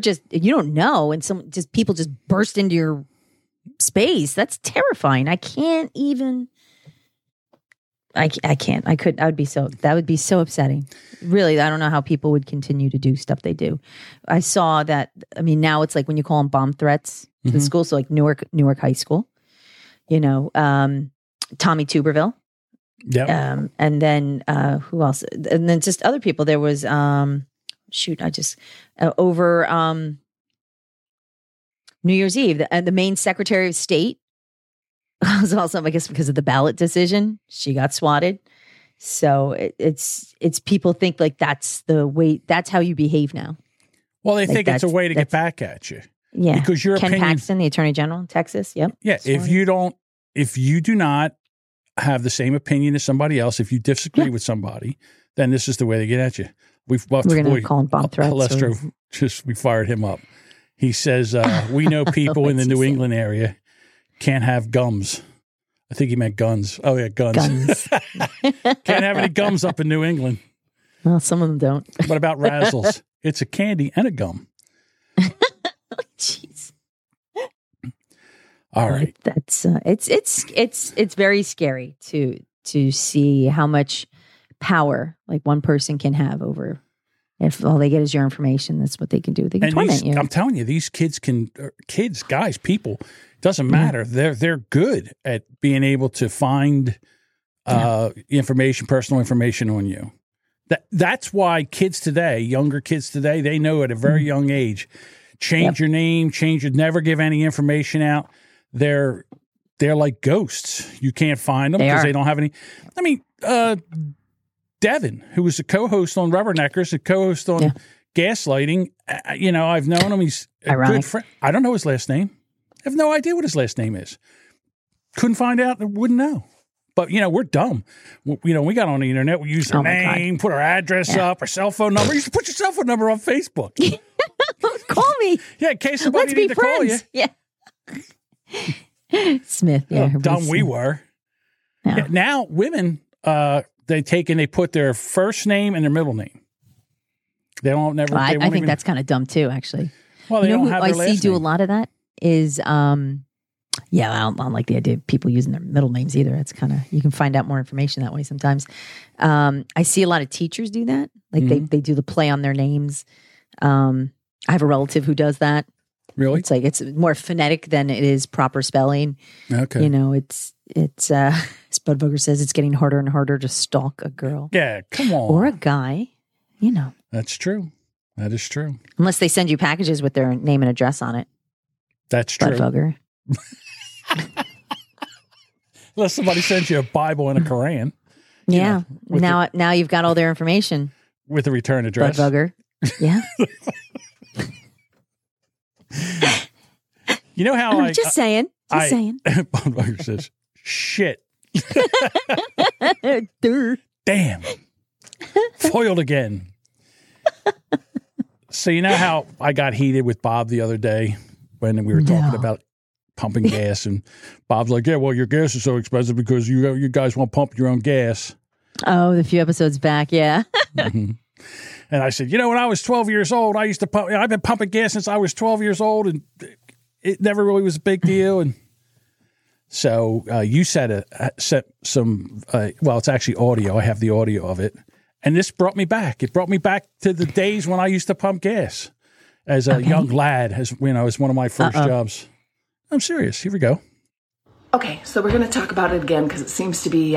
don't know, and people just burst into your space. That's terrifying. I can't even. I can't. I could. I would be so. That would be so upsetting. Really, I don't know how people would continue to do stuff they do. I saw that. I mean, now it's like when you call them bomb threats to the school. So like Newark High School. Tommy Tuberville. Yeah. And then who else? And then just other people. There was, New Year's Eve, the Maine Secretary of State was also, I guess, because of the ballot decision, she got swatted. So it's people think like that's the way, that's how you behave now. Well, they think it's a way to get back at you. Yeah. Because your Ken Paxton, the Attorney General in Texas. Yep. Yeah. If you do not have the same opinion as somebody else, if you disagree with somebody, then this is the way they get at you. We're going to call him bomb threats. Alestro, we fired him up. He says, we know people in the New England area can't have gums. I think he meant guns. Oh, yeah, guns. Can't have any gums up in New England. Well, some of them don't. What about Razzles? It's a candy and a gum. Jeez. All right. That's it's very scary to see how much power like one person can have over, if all they get is your information, that's what they can do. They can torment you. I'm telling you, these kids guys, people, doesn't matter. They're good at being able to find personal information on you. That's why kids today, younger kids today, they know at a very young age. Change your name, never give any information out. They're like ghosts. You can't find them because they don't have any. I mean, Devin, who was a co-host on Rubberneckers, a co-host on Gaslighting, I've known him. He's a good friend. I don't know his last name. I have no idea what his last name is. Couldn't find out. Wouldn't know. But, you know, we're dumb. You know, we got on the internet. We used our name, put our address up, our cell phone number. You should put your cell phone number on Facebook. Call me. Yeah, in case somebody needs to call you. Yeah. Smith. Yeah. How dumb we were. No. Yeah, now women, they take and they put their first name and their middle name. They don't never. Well, I think even, that's kind of dumb too, actually. Well, they don't have their last name. I see do a lot of that is. Yeah, I don't like the idea of people using their middle names either. It's kind of, you can find out more information that way sometimes. I see a lot of teachers do that. Like they do the play on their names. I have a relative who does that. Really? It's like, it's more phonetic than it is proper spelling. Okay. You know, it's as Bud Booger says, it's getting harder and harder to stalk a girl. Yeah, come on. Or a guy, you know. That's true. That is true. Unless they send you packages with their name and address on it. That's true. Bud Booger. Unless somebody sends you a Bible and a Koran. Yeah. You know, now you've got all their information. With a return address. Bud Booger. Yeah. You know how I'm just saying. Just saying. Bud Booger says, shit. Damn. Foiled again. So you know how I got heated with Bob the other day when we were talking about pumping gas, and Bob's like, yeah, well, your gas is so expensive because you guys won't pump your own gas. Oh, the few episodes back, yeah. Mm-hmm. And I said, you know, when I was 12 years old, I used to pump. I've been pumping gas since I was 12 years old, and it never really was a big deal. And so you well, it's actually audio. I have the audio of it, and this brought me back. It brought me back to the days when I used to pump gas as a young lad, as you know, as one of my first jobs. I'm serious. Here we go. Okay, so we're going to talk about it again because it seems to be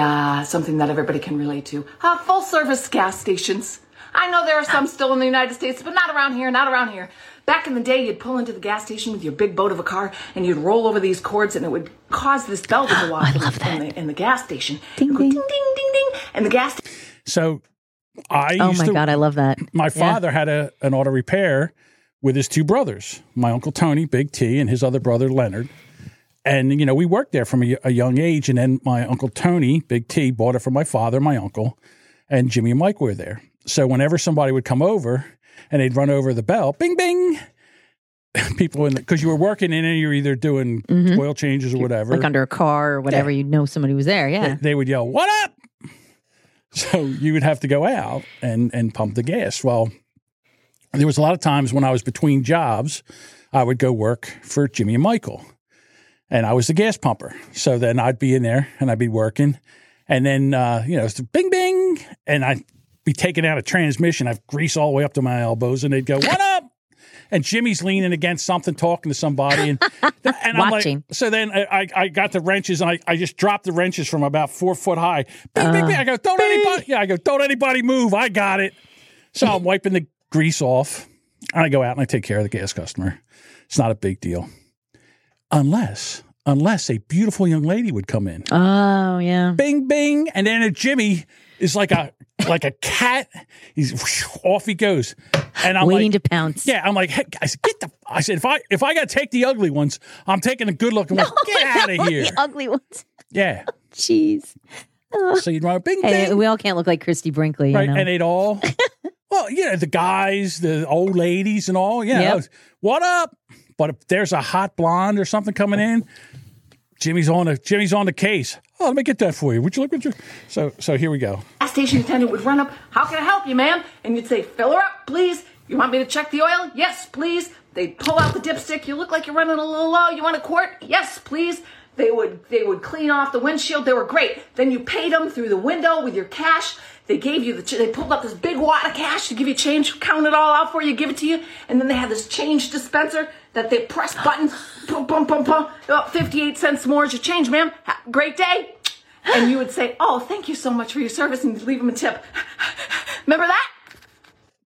something that everybody can relate to. Full-service gas stations. I know there are some still in the United States, but not around here, not around here. Back in the day, you'd pull into the gas station with your big boat of a car, and you'd roll over these cords, and it would cause this bell to go off in the gas station. Ding, ding, ding, ding, ding, and the gas station. So I used to... Oh, my God, I love that. My father had an auto repair with his two brothers, my Uncle Tony, Big T, and his other brother, Leonard. And, you know, we worked there from a young age. And then my Uncle Tony, Big T, bought it from my father, my uncle, and Jimmy and Mike were there. So whenever somebody would come over and they'd run over the bell, bing, bing, people in the, because you were working in and you're either doing oil changes or whatever. Like under a car or whatever, you'd know somebody was there, They would yell, what up? So you would have to go out and pump the gas. Well, there was a lot of times when I was between jobs, I would go work for Jimmy and Michael, and I was the gas pumper. So then I'd be in there and I'd be working, and then, you know, it's bing, bing, and I'd be taking out a transmission. I'd grease all the way up to my elbows, and they'd go, what up? And Jimmy's leaning against something, talking to somebody. And I'm like, so then I got the wrenches, and I just dropped the wrenches from about 4 foot high. Bing, bing, bing. I go, don't anybody move. I got it. So I'm wiping the grease off, and I go out and I take care of the gas customer. It's not a big deal. Unless a beautiful young lady would come in. Oh, yeah. Bing, bing. And then a Jimmy is like a cat. He's off he goes. And I'm waiting to pounce. Yeah, I'm like, hey, I said, if I gotta take the ugly ones, I'm taking the good looking ones. Get out of here. The ugly ones. Yeah. Jeez. Oh. So you'd run bing, bing. Hey, we all can't look like Christy Brinkley. Right. You know? And they'd all well, you know, the guys, the old ladies and all, was, what up? But if there's a hot blonde or something coming in, Jimmy's on the case. Oh, let me get that for you. Would you look at your... So here we go. Gas station attendant would run up, how can I help you, ma'am? And you'd say, fill her up, please. You want me to check the oil? Yes, please. They'd pull out the dipstick. You look like you're running a little low. You want a quart? Yes, please. They would clean off the windshield. They were great. Then you paid them through the window with your cash. They gave you they pulled up this big wad of cash to give you change, count it all out for you, give it to you, and then they had this change dispenser that they press buttons, pum pum pum pum, about 58 cents more is your change, ma'am. Great day, and you would say, "Oh, thank you so much for your service," and you'd leave them a tip. Remember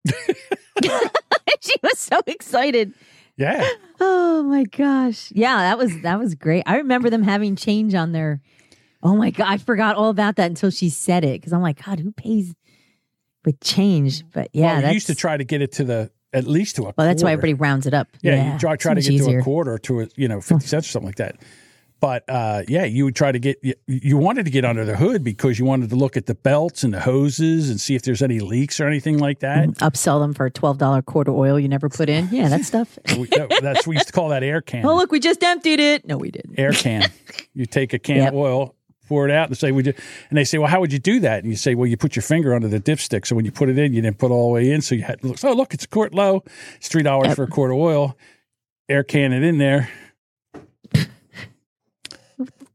that? She was so excited. Yeah. Oh my gosh. Yeah, that was great. I remember them having change on their... Oh, my God. I forgot all about that until she said it, because I'm like, God, who pays with change? But, yeah. Well, we used to try to get it to at least to a quarter. Well, that's why everybody rounds it up. Yeah, you try to get to a quarter, to a 50 cents or something like that. But, yeah, you would try to get – you wanted to get under the hood because you wanted to look at the belts and the hoses and see if there's any leaks or anything like that. Mm-hmm. Upsell them for a $12 quart of oil you never put in. Yeah, that stuff. We used to call that air can. Oh, look, we just emptied it. No, we didn't. Air can. You take a can of oil, pour it out, and say, and they say, well, how would you do that? And you say, well, you put your finger under the dipstick. So when you put it in, you didn't put all the way in. So you had to look. Oh, look, it's a quart low. It's $3 for a quart of oil. Air can it in there.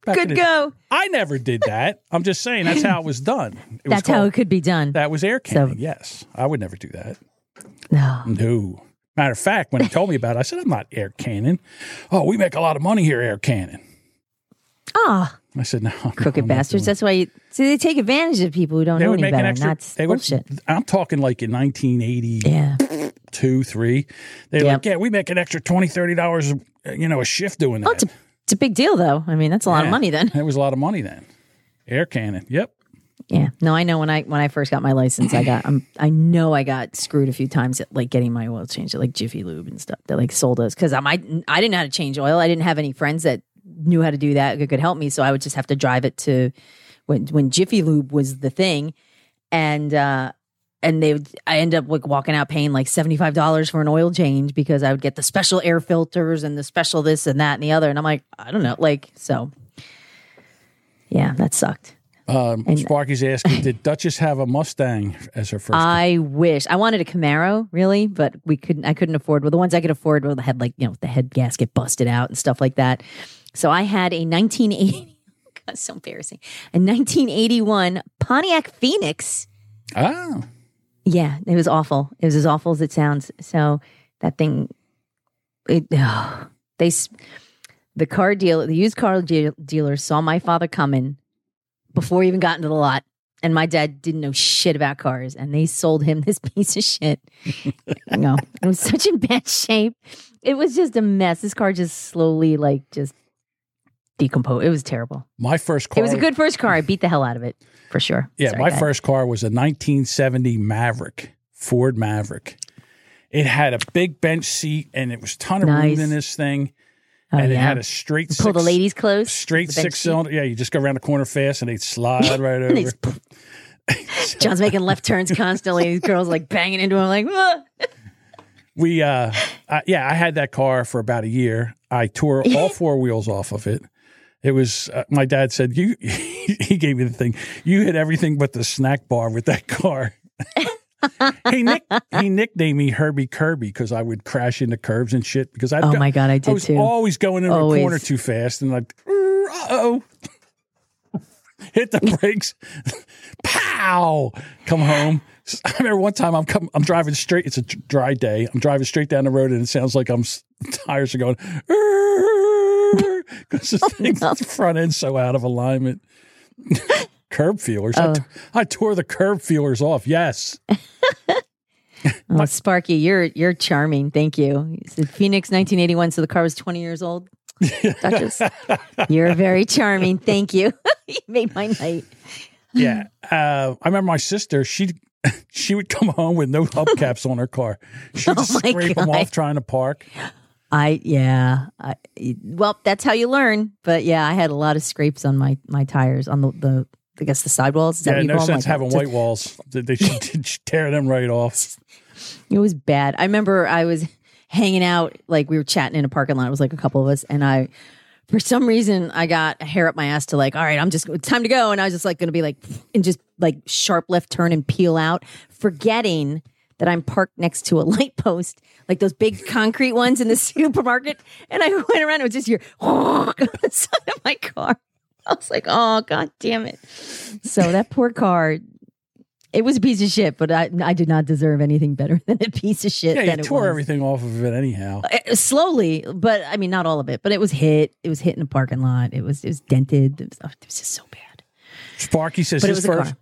Could go. I never did that. I'm just saying that's how it was done. That's how it could be done. That was air canning, yes. I would never do that. No. Matter of fact, when he told me about it, I said, I'm not air canning. Oh, we make a lot of money here air canning. Ah. Oh. I said, no. Crooked bastards. That's why they take advantage of people who don't know any better. That's bullshit. I'm talking like in 1982, 3. They're like, yeah, we make an extra $20, $30, a shift doing that. Oh, it's a big deal, though. I mean, that's a lot of money then. It was a lot of money then. Air cannon. Yep. Yeah. No, I know when I first got my license, I got screwed a few times at like getting my oil changed at like Jiffy Lube and stuff. They like sold us because I didn't know how to change oil. I didn't have any friends that knew how to do that could help me, so I would just have to drive it to when Jiffy Lube was the thing, and I ended up like walking out paying like $75 for an oil change because I would get the special air filters and the special this and that and the other. And I'm like, I don't know. Like, so yeah, that sucked. Sparky's asking, did Duchess have a Mustang as her first? I wish. I wanted a Camaro really, but I couldn't afford. Well, the ones I could afford had like, the head gasket busted out and stuff like that. So I had a 1980, God, so embarrassing, a 1981 Pontiac Phoenix. Oh. Yeah, it was awful. It was as awful as it sounds. So that thing, the used car dealer saw my father coming before he even got into the lot. And my dad didn't know shit about cars. And they sold him this piece of shit. No, it was such in bad shape. It was just a mess. This car just slowly just decomposed. It was terrible. My first car. It was a good first car. I beat the hell out of it. For sure. Yeah, my first car was a 1970 Maverick, Ford Maverick. It had a big bench seat, and it was a ton of room in this thing. Oh, and it had a straight six. Pull the ladies close. Straight six-cylinder. Yeah, you just go around the corner fast, and they'd slide right over. John's making left turns constantly. These girls like banging into him, like. I had that car for about a year. I tore all four wheels off of it. It was, my dad said, he gave me the thing. You hit everything but the snack bar with that car. He nicknamed me Herbie Kirby because I would crash into curbs and shit. Because I was always going into a corner too fast and like, uh-oh. Hit the brakes. Pow! Come home. I remember one time I'm driving straight. It's a dry day. I'm driving straight down the road and it sounds like tires are going, because the thing's front end's so out of alignment. Curb feelers. Oh. I tore the curb feelers off. Yes. Well, Sparky, you're charming. Thank you. It's the Phoenix 1981, so the car was 20 years old. Duchess, you're very charming. Thank you. You made my night. Yeah. I remember my sister, she would come home with no hubcaps on her car. She'd scrape them off trying to park. Well, that's how you learn. But yeah, I had a lot of scrapes on my tires on the I guess the sidewalls. Is that no sense having white walls. They should tear them right off. It was bad. I remember I was hanging out, like we were chatting in a parking lot. It was like a couple of us, and I, for some reason, I got a hair up my ass to like, all right, it's time to go, and I was just like going to be like, and just like sharp left turn and peel out, forgetting that I'm parked next to a light post, like those big concrete ones in the supermarket. And I went around, it was just the side of my car. I was like, oh, God damn it. So that poor car, it was a piece of shit, but I did not deserve anything better than a piece of shit. Yeah, you tore everything off of it anyhow. Slowly, but I mean, not all of it, but it was hit. It was hit in a parking lot. It was dented. It was just so bad. Sparky says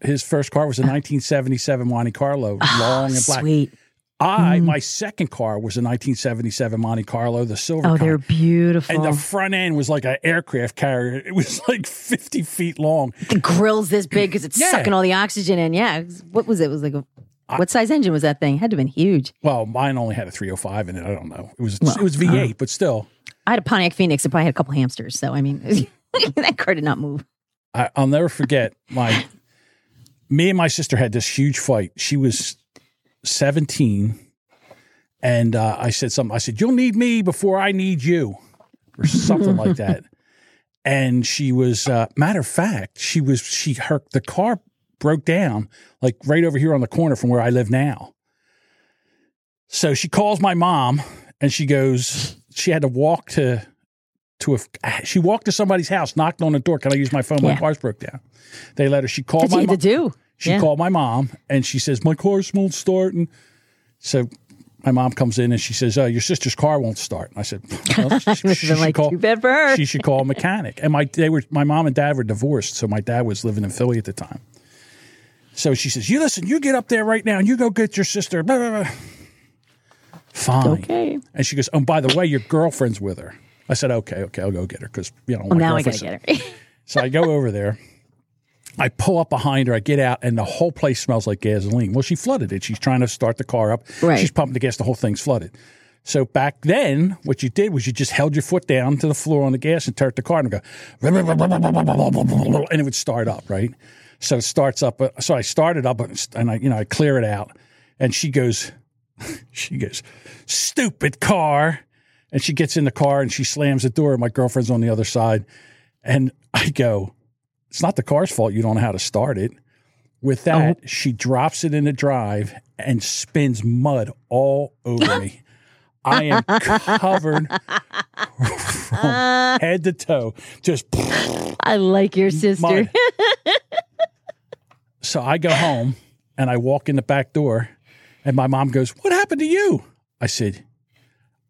his first car was a 1977 Monte Carlo, long and black. Sweet. My second car was a 1977 Monte Carlo, the silver car. Oh, they're beautiful. And the front end was like an aircraft carrier. It was like 50 feet long. The grill's this big because it's sucking all the oxygen in. Yeah. What was it? It was like a What size engine was that thing? It had to have been huge. Well, mine only had a 305 in it. I don't know. It was V8, but still. I had a Pontiac Phoenix. It probably had a couple hamsters. So, I mean, that car did not move. I'll never forget me and my sister had this huge fight. She was 17. And I said something. I said, you'll need me before I need you. Or something like that. And she was, matter of fact, the car broke down like right over here on the corner from where I live now. So she calls my mom and she goes, she had to walk she walked to somebody's house, knocked on the door. Can I use my phone? Yeah. My car's broke down. They let her, she called my mom. What did you do? She called my mom and she says, my car won't start. And so my mom comes in and she says, your sister's car won't start. And I said, well, she should call a mechanic. And my mom and dad were divorced. So my dad was living in Philly at the time. So she says, you get up there right now and you go get your sister. Blah, blah, blah. Fine. Okay. And she goes, oh, by the way, your girlfriend's with her. I said, okay, I'll go get her. Because, now I got to get her. So I go over there. I pull up behind her. I get out, and the whole place smells like gasoline. Well, she flooded it. She's trying to start the car up. Right. She's pumping the gas. The whole thing's flooded. So back then, what you did was you just held your foot down to the floor on the gas and turned the car and go, and it would start up, right? So it starts up. So I started up, and I clear it out. And she goes, stupid car. And she gets in the car, and she slams the door. My girlfriend's on the other side. And I go, it's not the car's fault you don't know how to start it. With that, she drops it in the drive and spins mud all over me. I am covered from head to toe. Just I like your sister. Mud. So I go home, and I walk in the back door, and my mom goes, what happened to you? I said,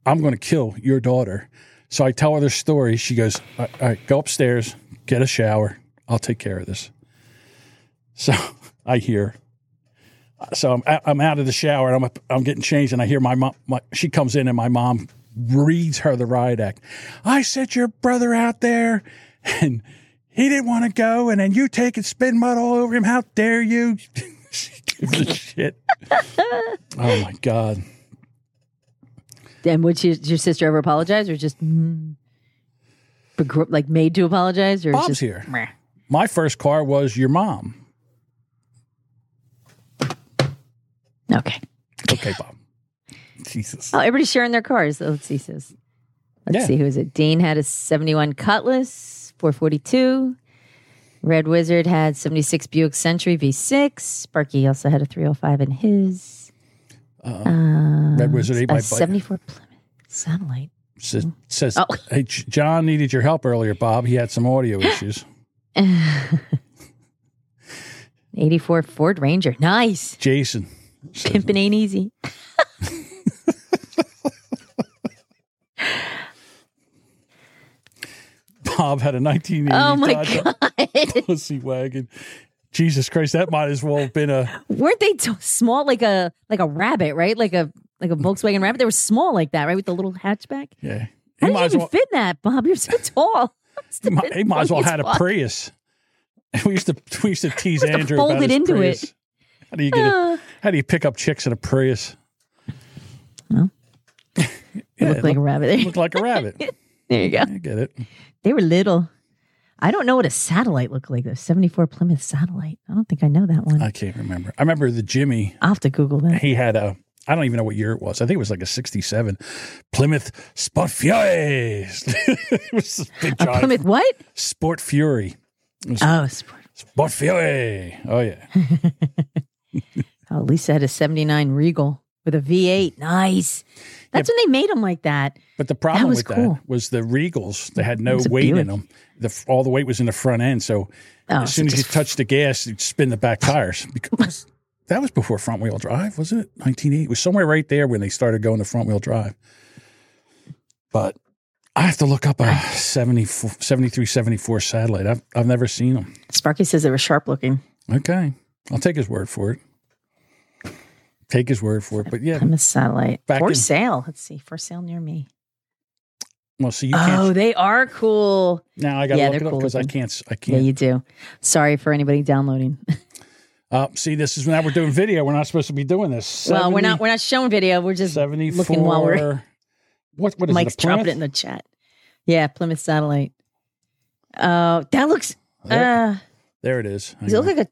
I'm going to kill your daughter. So I tell her the story. She goes, all right, go upstairs, get a shower. I'll take care of this. So I hear. So I'm out of the shower and I'm getting changed and I hear my mom. She comes in and my mom reads her the riot act. I sent your brother out there and he didn't want to go and then you take and spin mud all over him. How dare you? Shit. Oh my God. And would your sister ever apologize or just made to apologize? Or Bob's just, here. Meh. My first car was your mom. Okay. Okay, Bob. Jesus. Oh, everybody's sharing their cars. Let's see, sis. Let's see, who is it? Dean had a 71 Cutlass, 442. Red Wizard had 76 Buick Century V6. Sparky also had a 305 in his. Red Wizard ate my bike. 74 Plymouth Satellite. Says, hey, John needed your help earlier, Bob. He had some audio issues. 84 Ford Ranger. Nice. Jason. Pimpin' ain't easy. Bob had a 1980 Dodge pussy wagon. Jesus Christ, that might as well have been a... Weren't they small like a rabbit, right? Like a Volkswagen Rabbit? They were small like that, right? With the little hatchback? Yeah. How did you even fit that, Bob? You're so tall. He might as well had a Prius. We used to tease Andrew about his into Prius. It. How do you pick up chicks in a Prius? Well, it looked like a rabbit. It looked like a rabbit. There you go. I get it. They were little. I don't know what a satellite looked like. The 74 Plymouth Satellite. I don't think I know that one. I can't remember. I remember the Jimmy. I'll have to Google that. He had a... I don't even know what year it was. I think it was like a 67 Plymouth Sport Fury. It was this big giant. Plymouth what? Sport Fury. Sport Fury. Oh, yeah. Oh, Lisa had a 79 Regal with a V8. Nice. That's when they made them like that. But the problem that was the Regals, they had no weight in them. All the weight was in the front end. So as soon as you touched the gas, you'd spin the back tires. Because... That was before front-wheel drive, wasn't it? 1980. It was somewhere right there when they started going to front-wheel drive. But I have to look up a 73, 74 Satellite. I've never seen them. Sparky says they were sharp-looking. Okay. I'll take his word for it. But yeah. Plymouth Satellite. For sale. Let's see. For sale near me. Well, so you can't. Oh, they are cool. Now I got to look it up because I can't. Yeah, you do. Sorry for anybody downloading. See, this is now we're doing video. We're not supposed to be doing this. Well, we're not showing video. We're just looking while we're. What is Mike's it, dropping it in the chat. Yeah, Plymouth Satellite. That looks. There it is. Does it look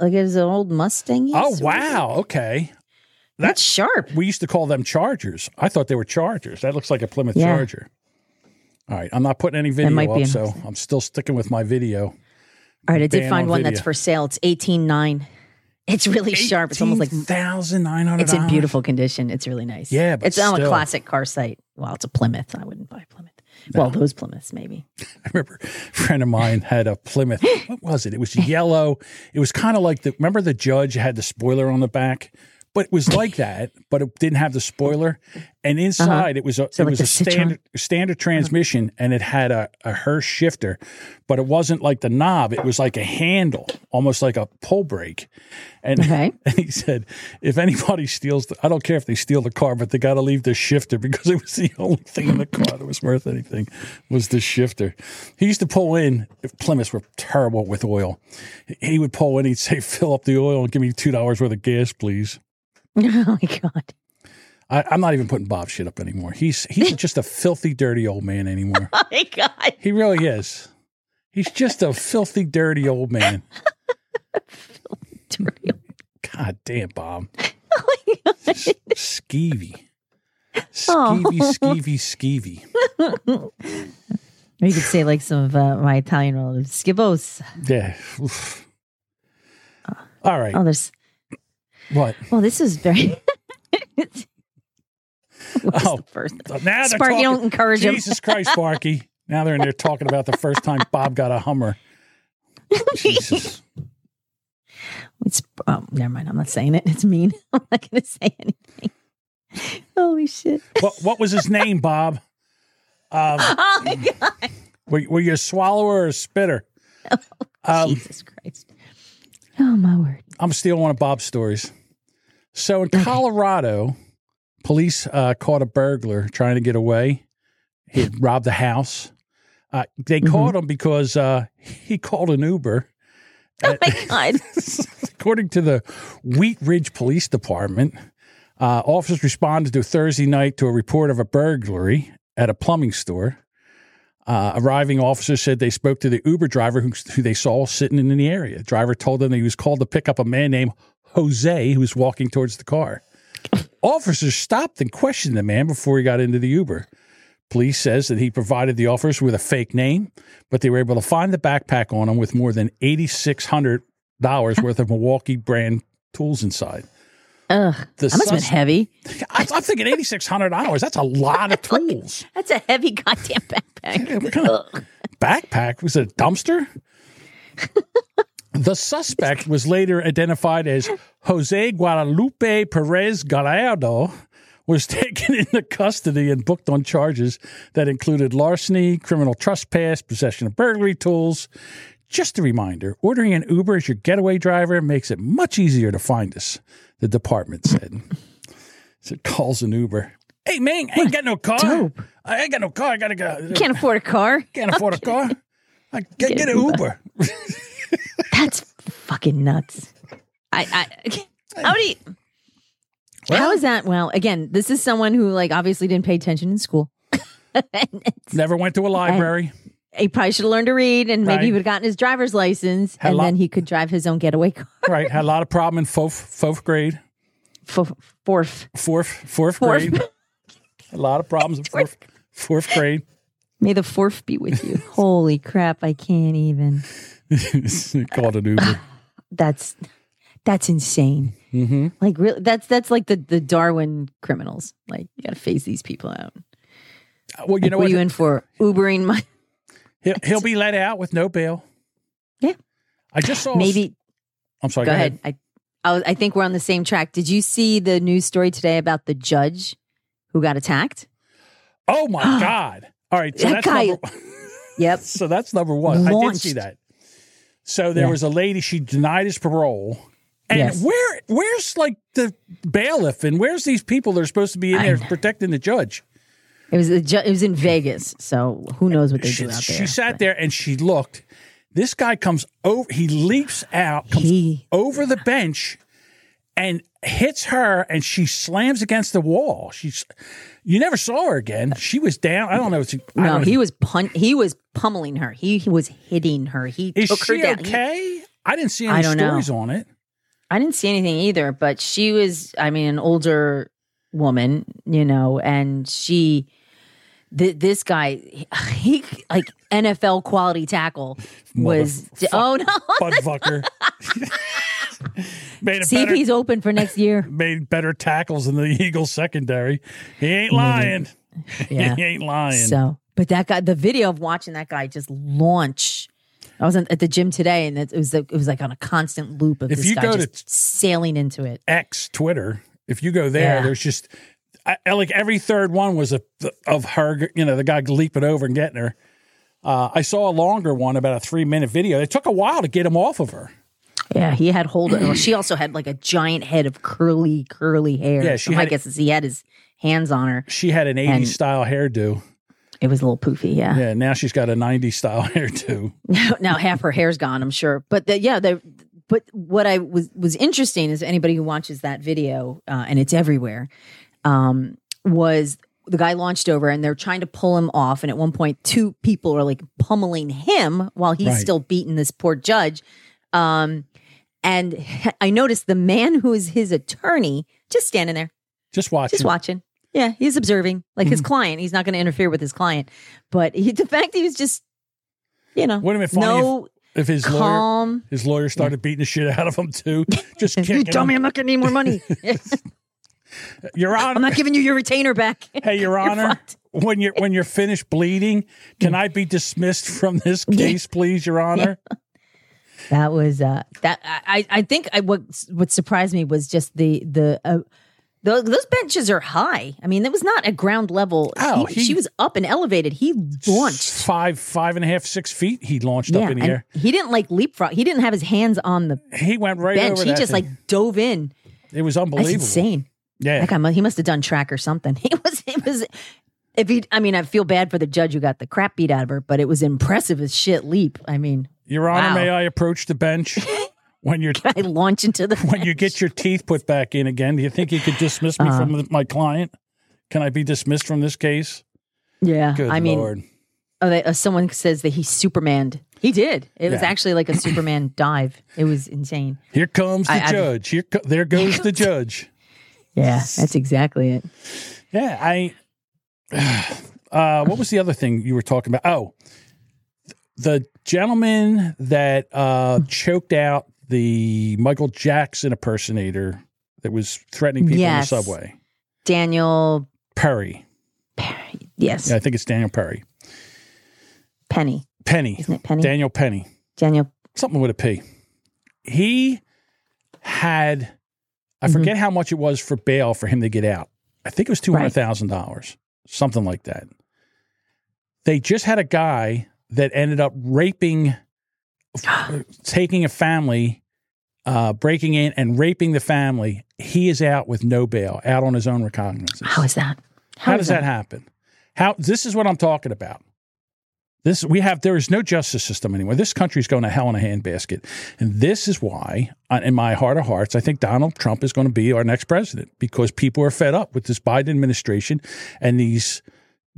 like it's an old Mustang? Oh wow! Okay, that's sharp. We used to call them Chargers. I thought they were Chargers. That looks like a Plymouth Charger. All right, I'm not putting any video up, so I'm still sticking with my video. All right, I did find one that's for sale. It's $18,900. It's really sharp. It's almost like $1,900. It's in beautiful condition. It's really nice. Yeah, but it's on a classic car site. Well, it's a Plymouth. I wouldn't buy a Plymouth. No. Well, those Plymouths, maybe. I remember a friend of mine had a Plymouth. What was it? It was yellow. It was kind of like the – remember the judge had the spoiler on the back? But it was like that, but it didn't have the spoiler. And inside it was a standard transmission, and it had a Hirsch shifter. But it wasn't like the knob. It was like a handle, almost like a pull brake. And, and he said, if anybody steals – I don't care if they steal the car, but they got to leave the shifter because it was the only thing in the car that was worth anything was the shifter. He used to pull in – Plymouths were terrible with oil. He would pull in. He'd say, fill up the oil and give me $2 worth of gas, please. Oh, my God. I'm not even putting Bob's shit up anymore. He's just a filthy, dirty old man anymore. Oh, my God. He really is. He's just a filthy, dirty old man. Filthy, dirty old man. God damn, Bob. Oh, my God. Skeevy. You could say like some of my Italian relatives. Schivos. Yeah. Oof. All right. Oh, there's... What? Well, this is very. Oh, first? Now Sparky, talking, don't encourage him. Jesus Christ, Sparky! Now they're in there talking about the first time Bob got a Hummer. Jesus. It's never mind. I'm not saying it. It's mean. I'm not going to say anything. Holy shit! What was his name, Bob? Oh my God! Were you a swallower or a spitter? Oh, Jesus Christ! Oh my word! I'm stealing one of Bob's stories. So in Colorado, police caught a burglar trying to get away. He had robbed a house. They caught him because he called an Uber. Oh, my God. According to the Wheat Ridge Police Department, officers responded to Thursday night to a report of a burglary at a plumbing store. Arriving officers said they spoke to the Uber driver who they saw sitting in the area. The driver told them that he was called to pick up a man named Jose who was walking towards the car. Officers stopped and questioned the man before he got into the Uber. Police says that he provided the officers with a fake name, but they were able to find the backpack on him with more than $8,600 worth of Milwaukee brand tools inside. Ugh, that must have been heavy. I'm thinking $8,600. That's a lot of tools. That's a heavy goddamn backpack. Yeah, what kind of backpack? Was it a dumpster? The suspect was later identified as Jose Guadalupe Perez Gallardo, was taken into custody and booked on charges that included larceny, criminal trespass, possession of burglary tools. Just a reminder, ordering an Uber as your getaway driver makes it much easier to find us, the department said. So it calls an Uber. Hey, man, I ain't got no car. Dope. I ain't got no car. I got to go. Can't afford a car. Can't afford a car. I get an Uber. That's fucking nuts. How is that? Well, again, this is someone who like obviously didn't pay attention in school. Never went to a library. He probably should have learned to read, and maybe he would have gotten his driver's license, and then he could drive his own getaway car. Right. Had a lot of problem in fourth grade. Fourth grade. A lot of problems in fourth grade. May the fourth be with you. Holy crap, I can't even. Called an Uber. That's insane. Mm-hmm. Like really, that's like the Darwin criminals. Like you got to phase these people out. Well, you know what are you in for? Ubering my. He'll be let out with no bail. Yeah. I just saw... I'm sorry, go ahead. I think we're on the same track. Did you see the news story today about the judge who got attacked? Oh, my God. All right. So that's number one. Yep. So that's number one. I did see that. So there was a lady, she denied his parole. And where's like the bailiff and where's these people that are supposed to be in there protecting the judge? It was in Vegas, so who knows what they do out there. She sat there and she looked. This guy comes over, he leaps out, comes over the bench and hits her, and she slams against the wall. You never saw her again. She was down. I don't know. He was pummeling her. He was hitting her. He took her down. Okay? I didn't see any stories on it. I didn't see anything either, but she was, an older woman, and she... This guy, he like NFL quality tackle was. Butt fucker. See if he's open for next year. Made better tackles than the Eagles secondary. He ain't lying. Yeah. He ain't lying. So, but that guy, the video of watching that guy just launch. I was at the gym today, and it was like on a constant loop of this guy just sailing into it. X Twitter. If you go there, there's just. Like every third one was of her, the guy leaping over and getting her. I saw a longer one, about a 3-minute video. It took a while to get him off of her. Yeah, he had hold of her. She also had like a giant head of curly hair. Yeah, my guess is he had his hands on her. She had an 80s style hairdo. It was a little poofy, yeah. Yeah, now she's got a 90s style hairdo. Now half her hair's gone, I'm sure. But but what I was interesting is anybody who watches that video, and it's everywhere. Was the guy launched over and they're trying to pull him off. And at one point, two people are like pummeling him while he's still beating this poor judge. And I noticed the man who is his attorney just standing there. Just watching. Yeah, he's observing like his client. He's not going to interfere with his client. But the fact he was just, Wait a minute, if his lawyer, started beating the shit out of him too. Just kicking him. You tell me I'm not getting any more money. Your Honor, I'm not giving you your retainer back. Hey, Your Honor, when you're finished bleeding, can I be dismissed from this case, please, Your Honor? Yeah. That was that. I think what surprised me was just those benches are high. That was not a ground level. Oh, she was up and elevated. He launched 5.5, 6 feet. He launched up in the air. He didn't like leapfrog. He didn't have his hands on the. He went right bench. Over. He just like dove in. It was unbelievable. That's insane. Yeah, that guy, he must have done track or something. It was. If he, I feel bad for the judge who got the crap beat out of her, but it was impressive as shit. Leap. Your Honor, may I approach the bench? When you're, I launch into the. When bench? You get your teeth put back in again, do you think you could dismiss me from my client? Can I be dismissed from this case? Yeah, good Lord. Someone says that he Supermaned. He did. It was actually like a Superman dive. It was insane. Here comes the judge. There goes the judge. Yeah, that's exactly it. Yeah, what was the other thing you were talking about? Oh, the gentleman that choked out the Michael Jackson impersonator that was threatening people on the subway. Daniel Perry, yes. Yeah, I think it's Daniel Perry. Penny. Isn't it Penny? Daniel Penny. Something with a P. He had... I forget how much it was for bail for him to get out. I think it was $200,000, something like that. They just had a guy that ended up raping, taking a family, breaking in and raping the family. He is out with no bail, out on his own recognizance. How is that? How does that happen? This is what I'm talking about. There is no justice system anymore. This country's going to hell in a handbasket. And this is why, in my heart of hearts, I think Donald Trump is going to be our next president, because people are fed up with this Biden administration and these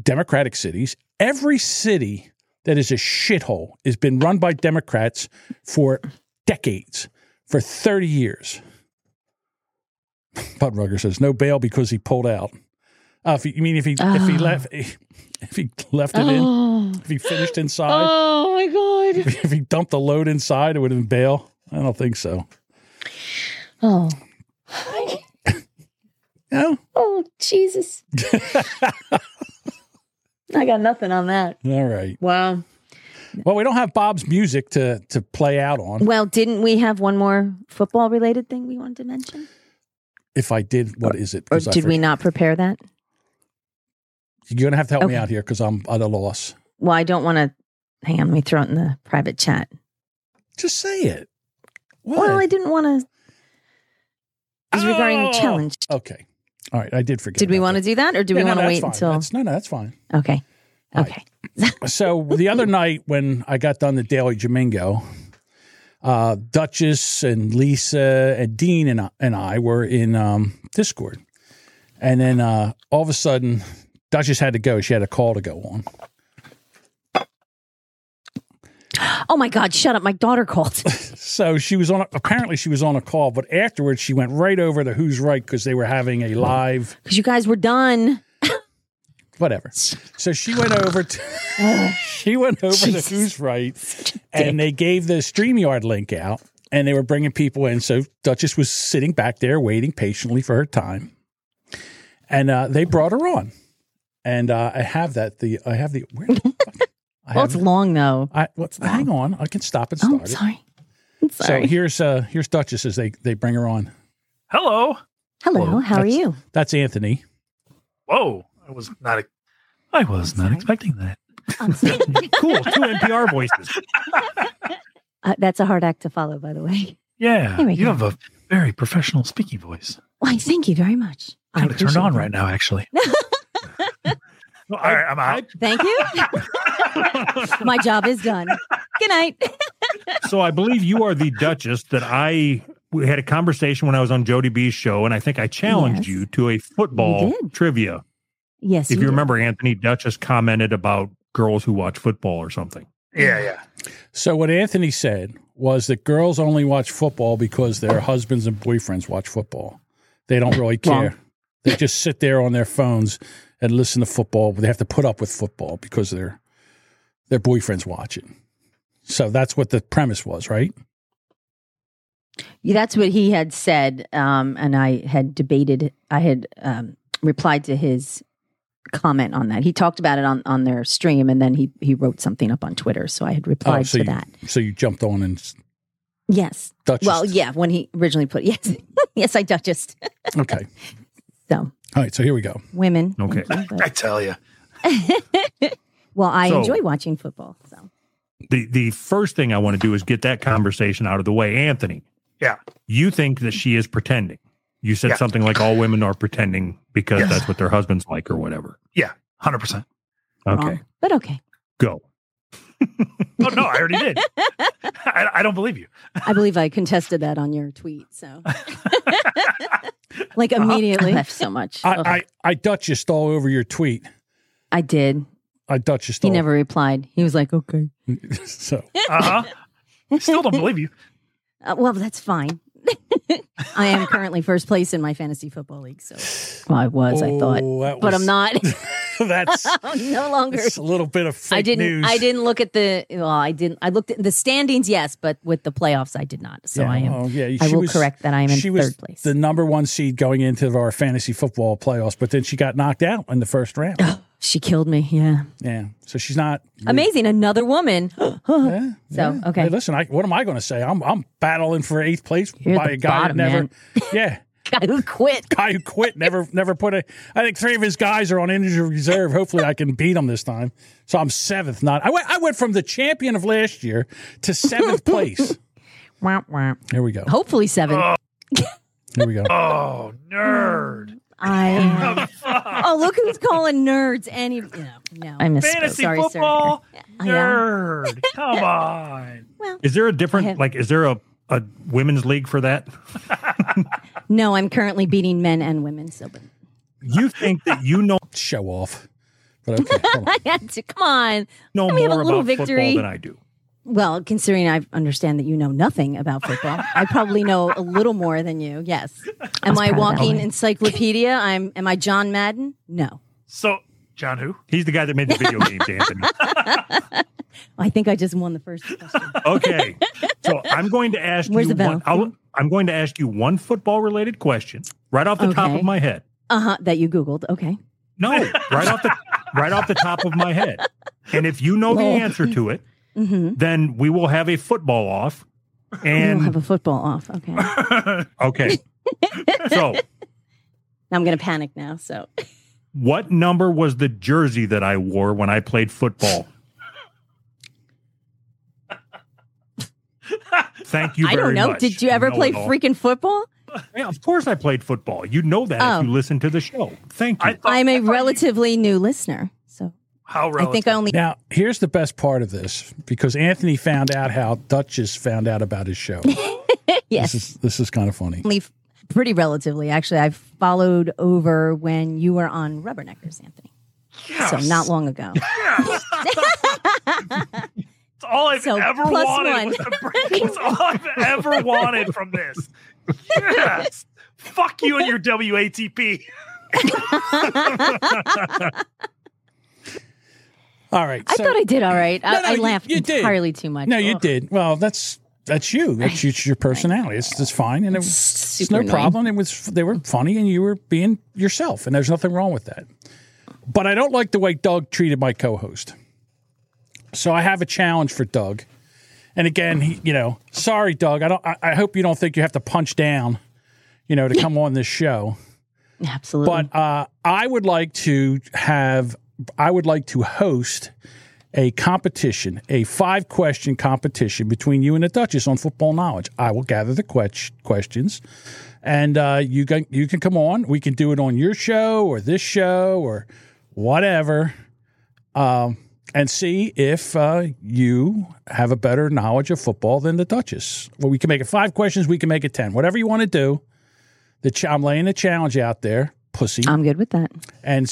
Democratic cities. Every city that is a shithole has been run by Democrats for decades, for 30 years. Butt says no bail because he pulled out. If he finished inside. Oh my God. If he dumped the load inside, it would have been bail. I don't think so. Oh. No? Oh, Jesus. I got nothing on that. All right. Wow. Well, we don't have Bob's music to play out on. Well, didn't we have one more football related thing we wanted to mention? If I did, what is it? Or did we not prepare that? You're going to have to help me out here because I'm at a loss. Well, I don't want to. Hang on, let me throw it in the private chat. Just say it. What? Well, I didn't want to. It's regarding the challenge. Okay. All right. I did forget. Did we want to do that or do we want to wait until? No, that's fine. Okay. Okay. So the other night when I got done the Daily Jamingo, Duchess and Lisa and Dean and I were in Discord. And then all of a sudden, Duchess had to go. She had a call to go on. Oh, my God. Shut up. My daughter called. So she was on. Apparently, she was on a call. But afterwards, she went right over to Who's Right because they were having a live. Because you guys were done. Whatever. So she went over to to Who's Right, and they gave the StreamYard link out, and they were bringing people in. So Duchess was sitting back there waiting patiently for her time, and they brought her on. And I have that. Where the fuck? Well, it's long though. Hang on, I can stop and start. I'm sorry. So here's Duchess as they bring her on. Hello. Whoa. How are you? That's Anthony. Whoa. I was not expecting that. Cool. 2 NPR voices. That's a hard act to follow, by the way. Yeah. You have a very professional speaking voice. Why, thank you very much. I'm turned on right now, actually. All right, I'm out. Thank you. My job is done. Good night. So I believe you are the Duchess that we had a conversation when I was on Jody B's show, and I think I challenged you to a football trivia. Yes. If you remember, Anthony, Duchess commented about girls who watch football or something. Yeah, yeah. So what Anthony said was that girls only watch football because their husbands and boyfriends watch football. They don't really care. They just sit there on their phones and listen to football, but they have to put up with football because their boyfriends watch it. So that's what the premise was, right? Yeah, that's what he had said, and I had debated. I had replied to his comment on that. He talked about it on their stream, and then he wrote something up on Twitter, so I had replied to that. So you jumped on and... Yes. Duchessed. Well, yeah, when he originally put... Yes, yes, I Duchessed. Okay. So... All right, so here we go. Women. Okay. I tell you. Well, I enjoy watching football, so... The first thing I want to do is get that conversation out of the way. Anthony. Yeah. You think that she is pretending. You said something like all women are pretending because that's what their husbands like or whatever. Yeah, 100%. Okay. Wrong, but okay. Go. Oh, no, I already did. I don't believe you. I believe I contested that on your tweet, so. Like immediately. I left so much. I Duchessed all over your tweet. I did. I Duchessed all. He never replied. He was like, okay. So. Uh-huh. Still don't believe you. Well, that's fine. I am currently first place in my fantasy football league. So well, I thought, but I'm not. That's no longer. It's a little bit of fake news. I didn't look at the. Well, I didn't. I looked at the standings, yes, but with the playoffs, I did not. So yeah, I am. Oh, yeah, I will correct that. I am in third place. The number one seed going into our fantasy football playoffs, but then she got knocked out in the first round. She killed me. Yeah. Yeah. So she's not amazing. Another woman. Yeah, so okay. Hey, listen, what am I going to say? I'm battling for 8th place. You're by a guy who never. Man. Yeah. Guy who quit. Never put a. I think 3 of his guys are on injured reserve. Hopefully, I can beat them this time. So I'm 7th. Not. I went from the champion of last year to 7th place. Here we go. Hopefully 7th. Oh. Here we go. Oh, nerd. Look who's calling nerds. No. I misspoke. Fantasy football, sorry. Nerd. Come on. Well, is there a different, is there a women's league for that? No, I'm currently beating men and women. So, but. You think that you know. Show off. But okay, I had to, come on. No more have a little about victory. Football than I do. Well, considering I understand that you know nothing about football, I probably know a little more than you. Yes. Am I walking encyclopedia? Am I John Madden? No. So, John who? He's the guy that made the video games, Anthony. I think I just won the first question. Okay. So, I'm going to ask I'm going to ask you one football-related question right off the top of my head. Uh-huh, that you Googled. Okay. No, right off the top of my head. And if you know the answer to it, mm-hmm. Then we will have a football off. And we'll have a football off. Okay. Okay. So. I'm going to panic now. So. What number was the jersey that I wore when I played football? Thank you very much. I don't know. Did you ever play freaking football? Yeah, of course I played football. You know that if you listen to the show. Thank you. I'm a relatively new listener. How relevant? I think only. Now, here's the best part of this, because Anthony found out how Duchess found out about his show. Yes. This is kind of funny. Pretty relatively, actually. I followed over when you were on Rubberneckers, Anthony. Yes. So not long ago. Yes. It's all I've ever wanted. It's all I've ever wanted from this. Yes. Fuck you and your WATP. All right. I thought I did all right. No, I laughed entirely too much. No, you did. Well, that's you. That's your personality. It's fine, and it's no problem. Annoying. They were funny, and you were being yourself, and there's nothing wrong with that. But I don't like the way Doug treated my co-host. So I have a challenge for Doug. And again, sorry, Doug. I hope you don't think you have to punch down, to come on this show. Absolutely. But I would like to host a competition, a 5-question competition between you and the Duchess on football knowledge. I will gather the questions, and you can come on. We can do it on your show or this show or whatever, and see if you have a better knowledge of football than the Duchess. Well, we can make it 5 questions. We can make it 10. Whatever you want to do. I'm laying a challenge out there. Pussy. I'm good with that. And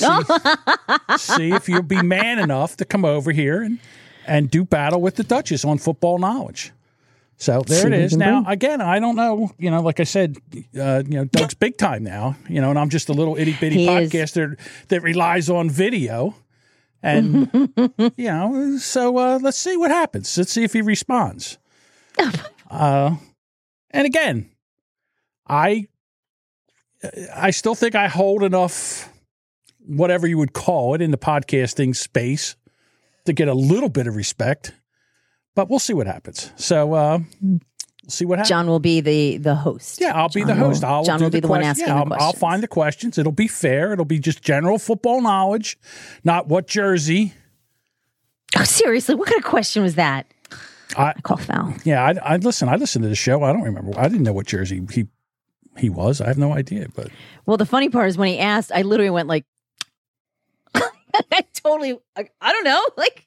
see if you'll be man enough to come over here and do battle with the Duchess on football knowledge. So there it is. Now, again, I don't know. Like I said, Doug's big time now, and I'm just a little itty-bitty podcaster that relies on video. And, so let's see what happens. Let's see if he responds. And again, I still think I hold enough, whatever you would call it, in the podcasting space to get a little bit of respect, but we'll see what happens. So see what happens. John will be the host. Yeah, I'll be the host. John will be the one asking the questions. I'll find the questions. It'll be fair. It'll be just general football knowledge, not what jersey. Oh, seriously, what kind of question was that? I call foul. Yeah, I listened to the show. I don't remember. I didn't know what jersey he was. I have no idea. But well, the funny part is when he asked, I literally went like, I don't know. Like,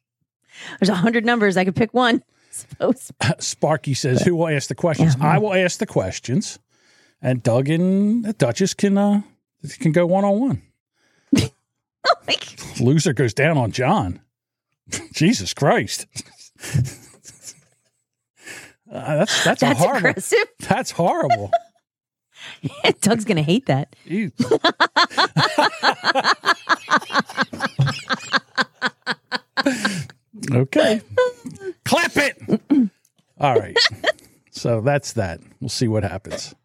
there's 100 numbers. I could pick one, I suppose. Sparky says, who will ask the questions? Yeah. I will ask the questions, and Doug and the Duchess can go one-on-one. Oh my God. Loser goes down on John. Jesus Christ. That's horrible. Aggressive. That's horrible. Doug's going to hate that. Okay. Clap it. All right. So that's that. We'll see what happens.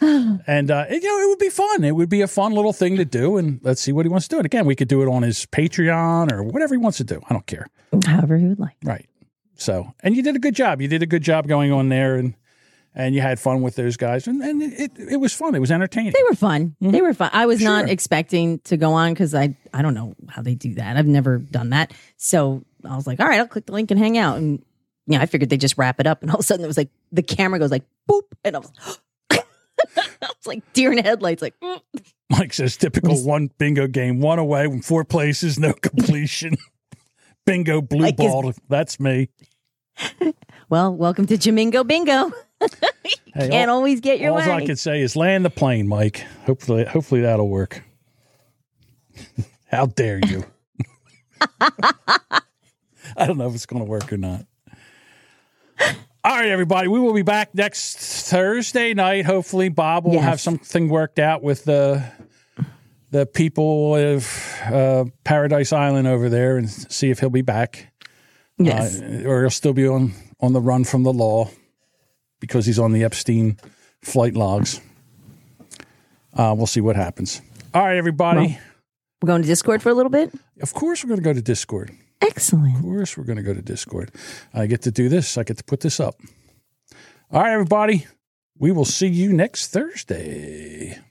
And, it would be fun. It would be a fun little thing to do. And let's see what he wants to do. And again, we could do it on his Patreon or whatever he wants to do. I don't care. However he would like. Right. So, and you did a good job. You did a good job going on there and you had fun with those guys, and it was fun. It was entertaining. They were fun. Mm-hmm. They were fun. I was not expecting to go on because I don't know how they do that. I've never done that. So I was like, all right, I'll click the link and hang out. And I figured they just wrap it up. And all of a sudden, it was like the camera goes like boop, and I was like deer in headlights. Like Mike says, typical one bingo game, one away, 4 places, no completion. Bingo blue ball. That's me. Well, welcome to Jamingo Bingo. Can't always get your way. All I can say is land the plane, Mike. Hopefully that'll work. How dare you? I don't know if it's going to work or not. All right, everybody. We will be back next Thursday night. Hopefully, Bob will have something worked out with the people of Paradise Island over there and see if he'll be back. Yes. Or he'll still be on the run from the law. Because he's on the Epstein flight logs. We'll see what happens. All right, everybody. Well, we're going to Discord for a little bit? Of course we're going to go to Discord. Excellent. Of course we're going to go to Discord. I get to do this. I get to put this up. All right, everybody. We will see you next Thursday.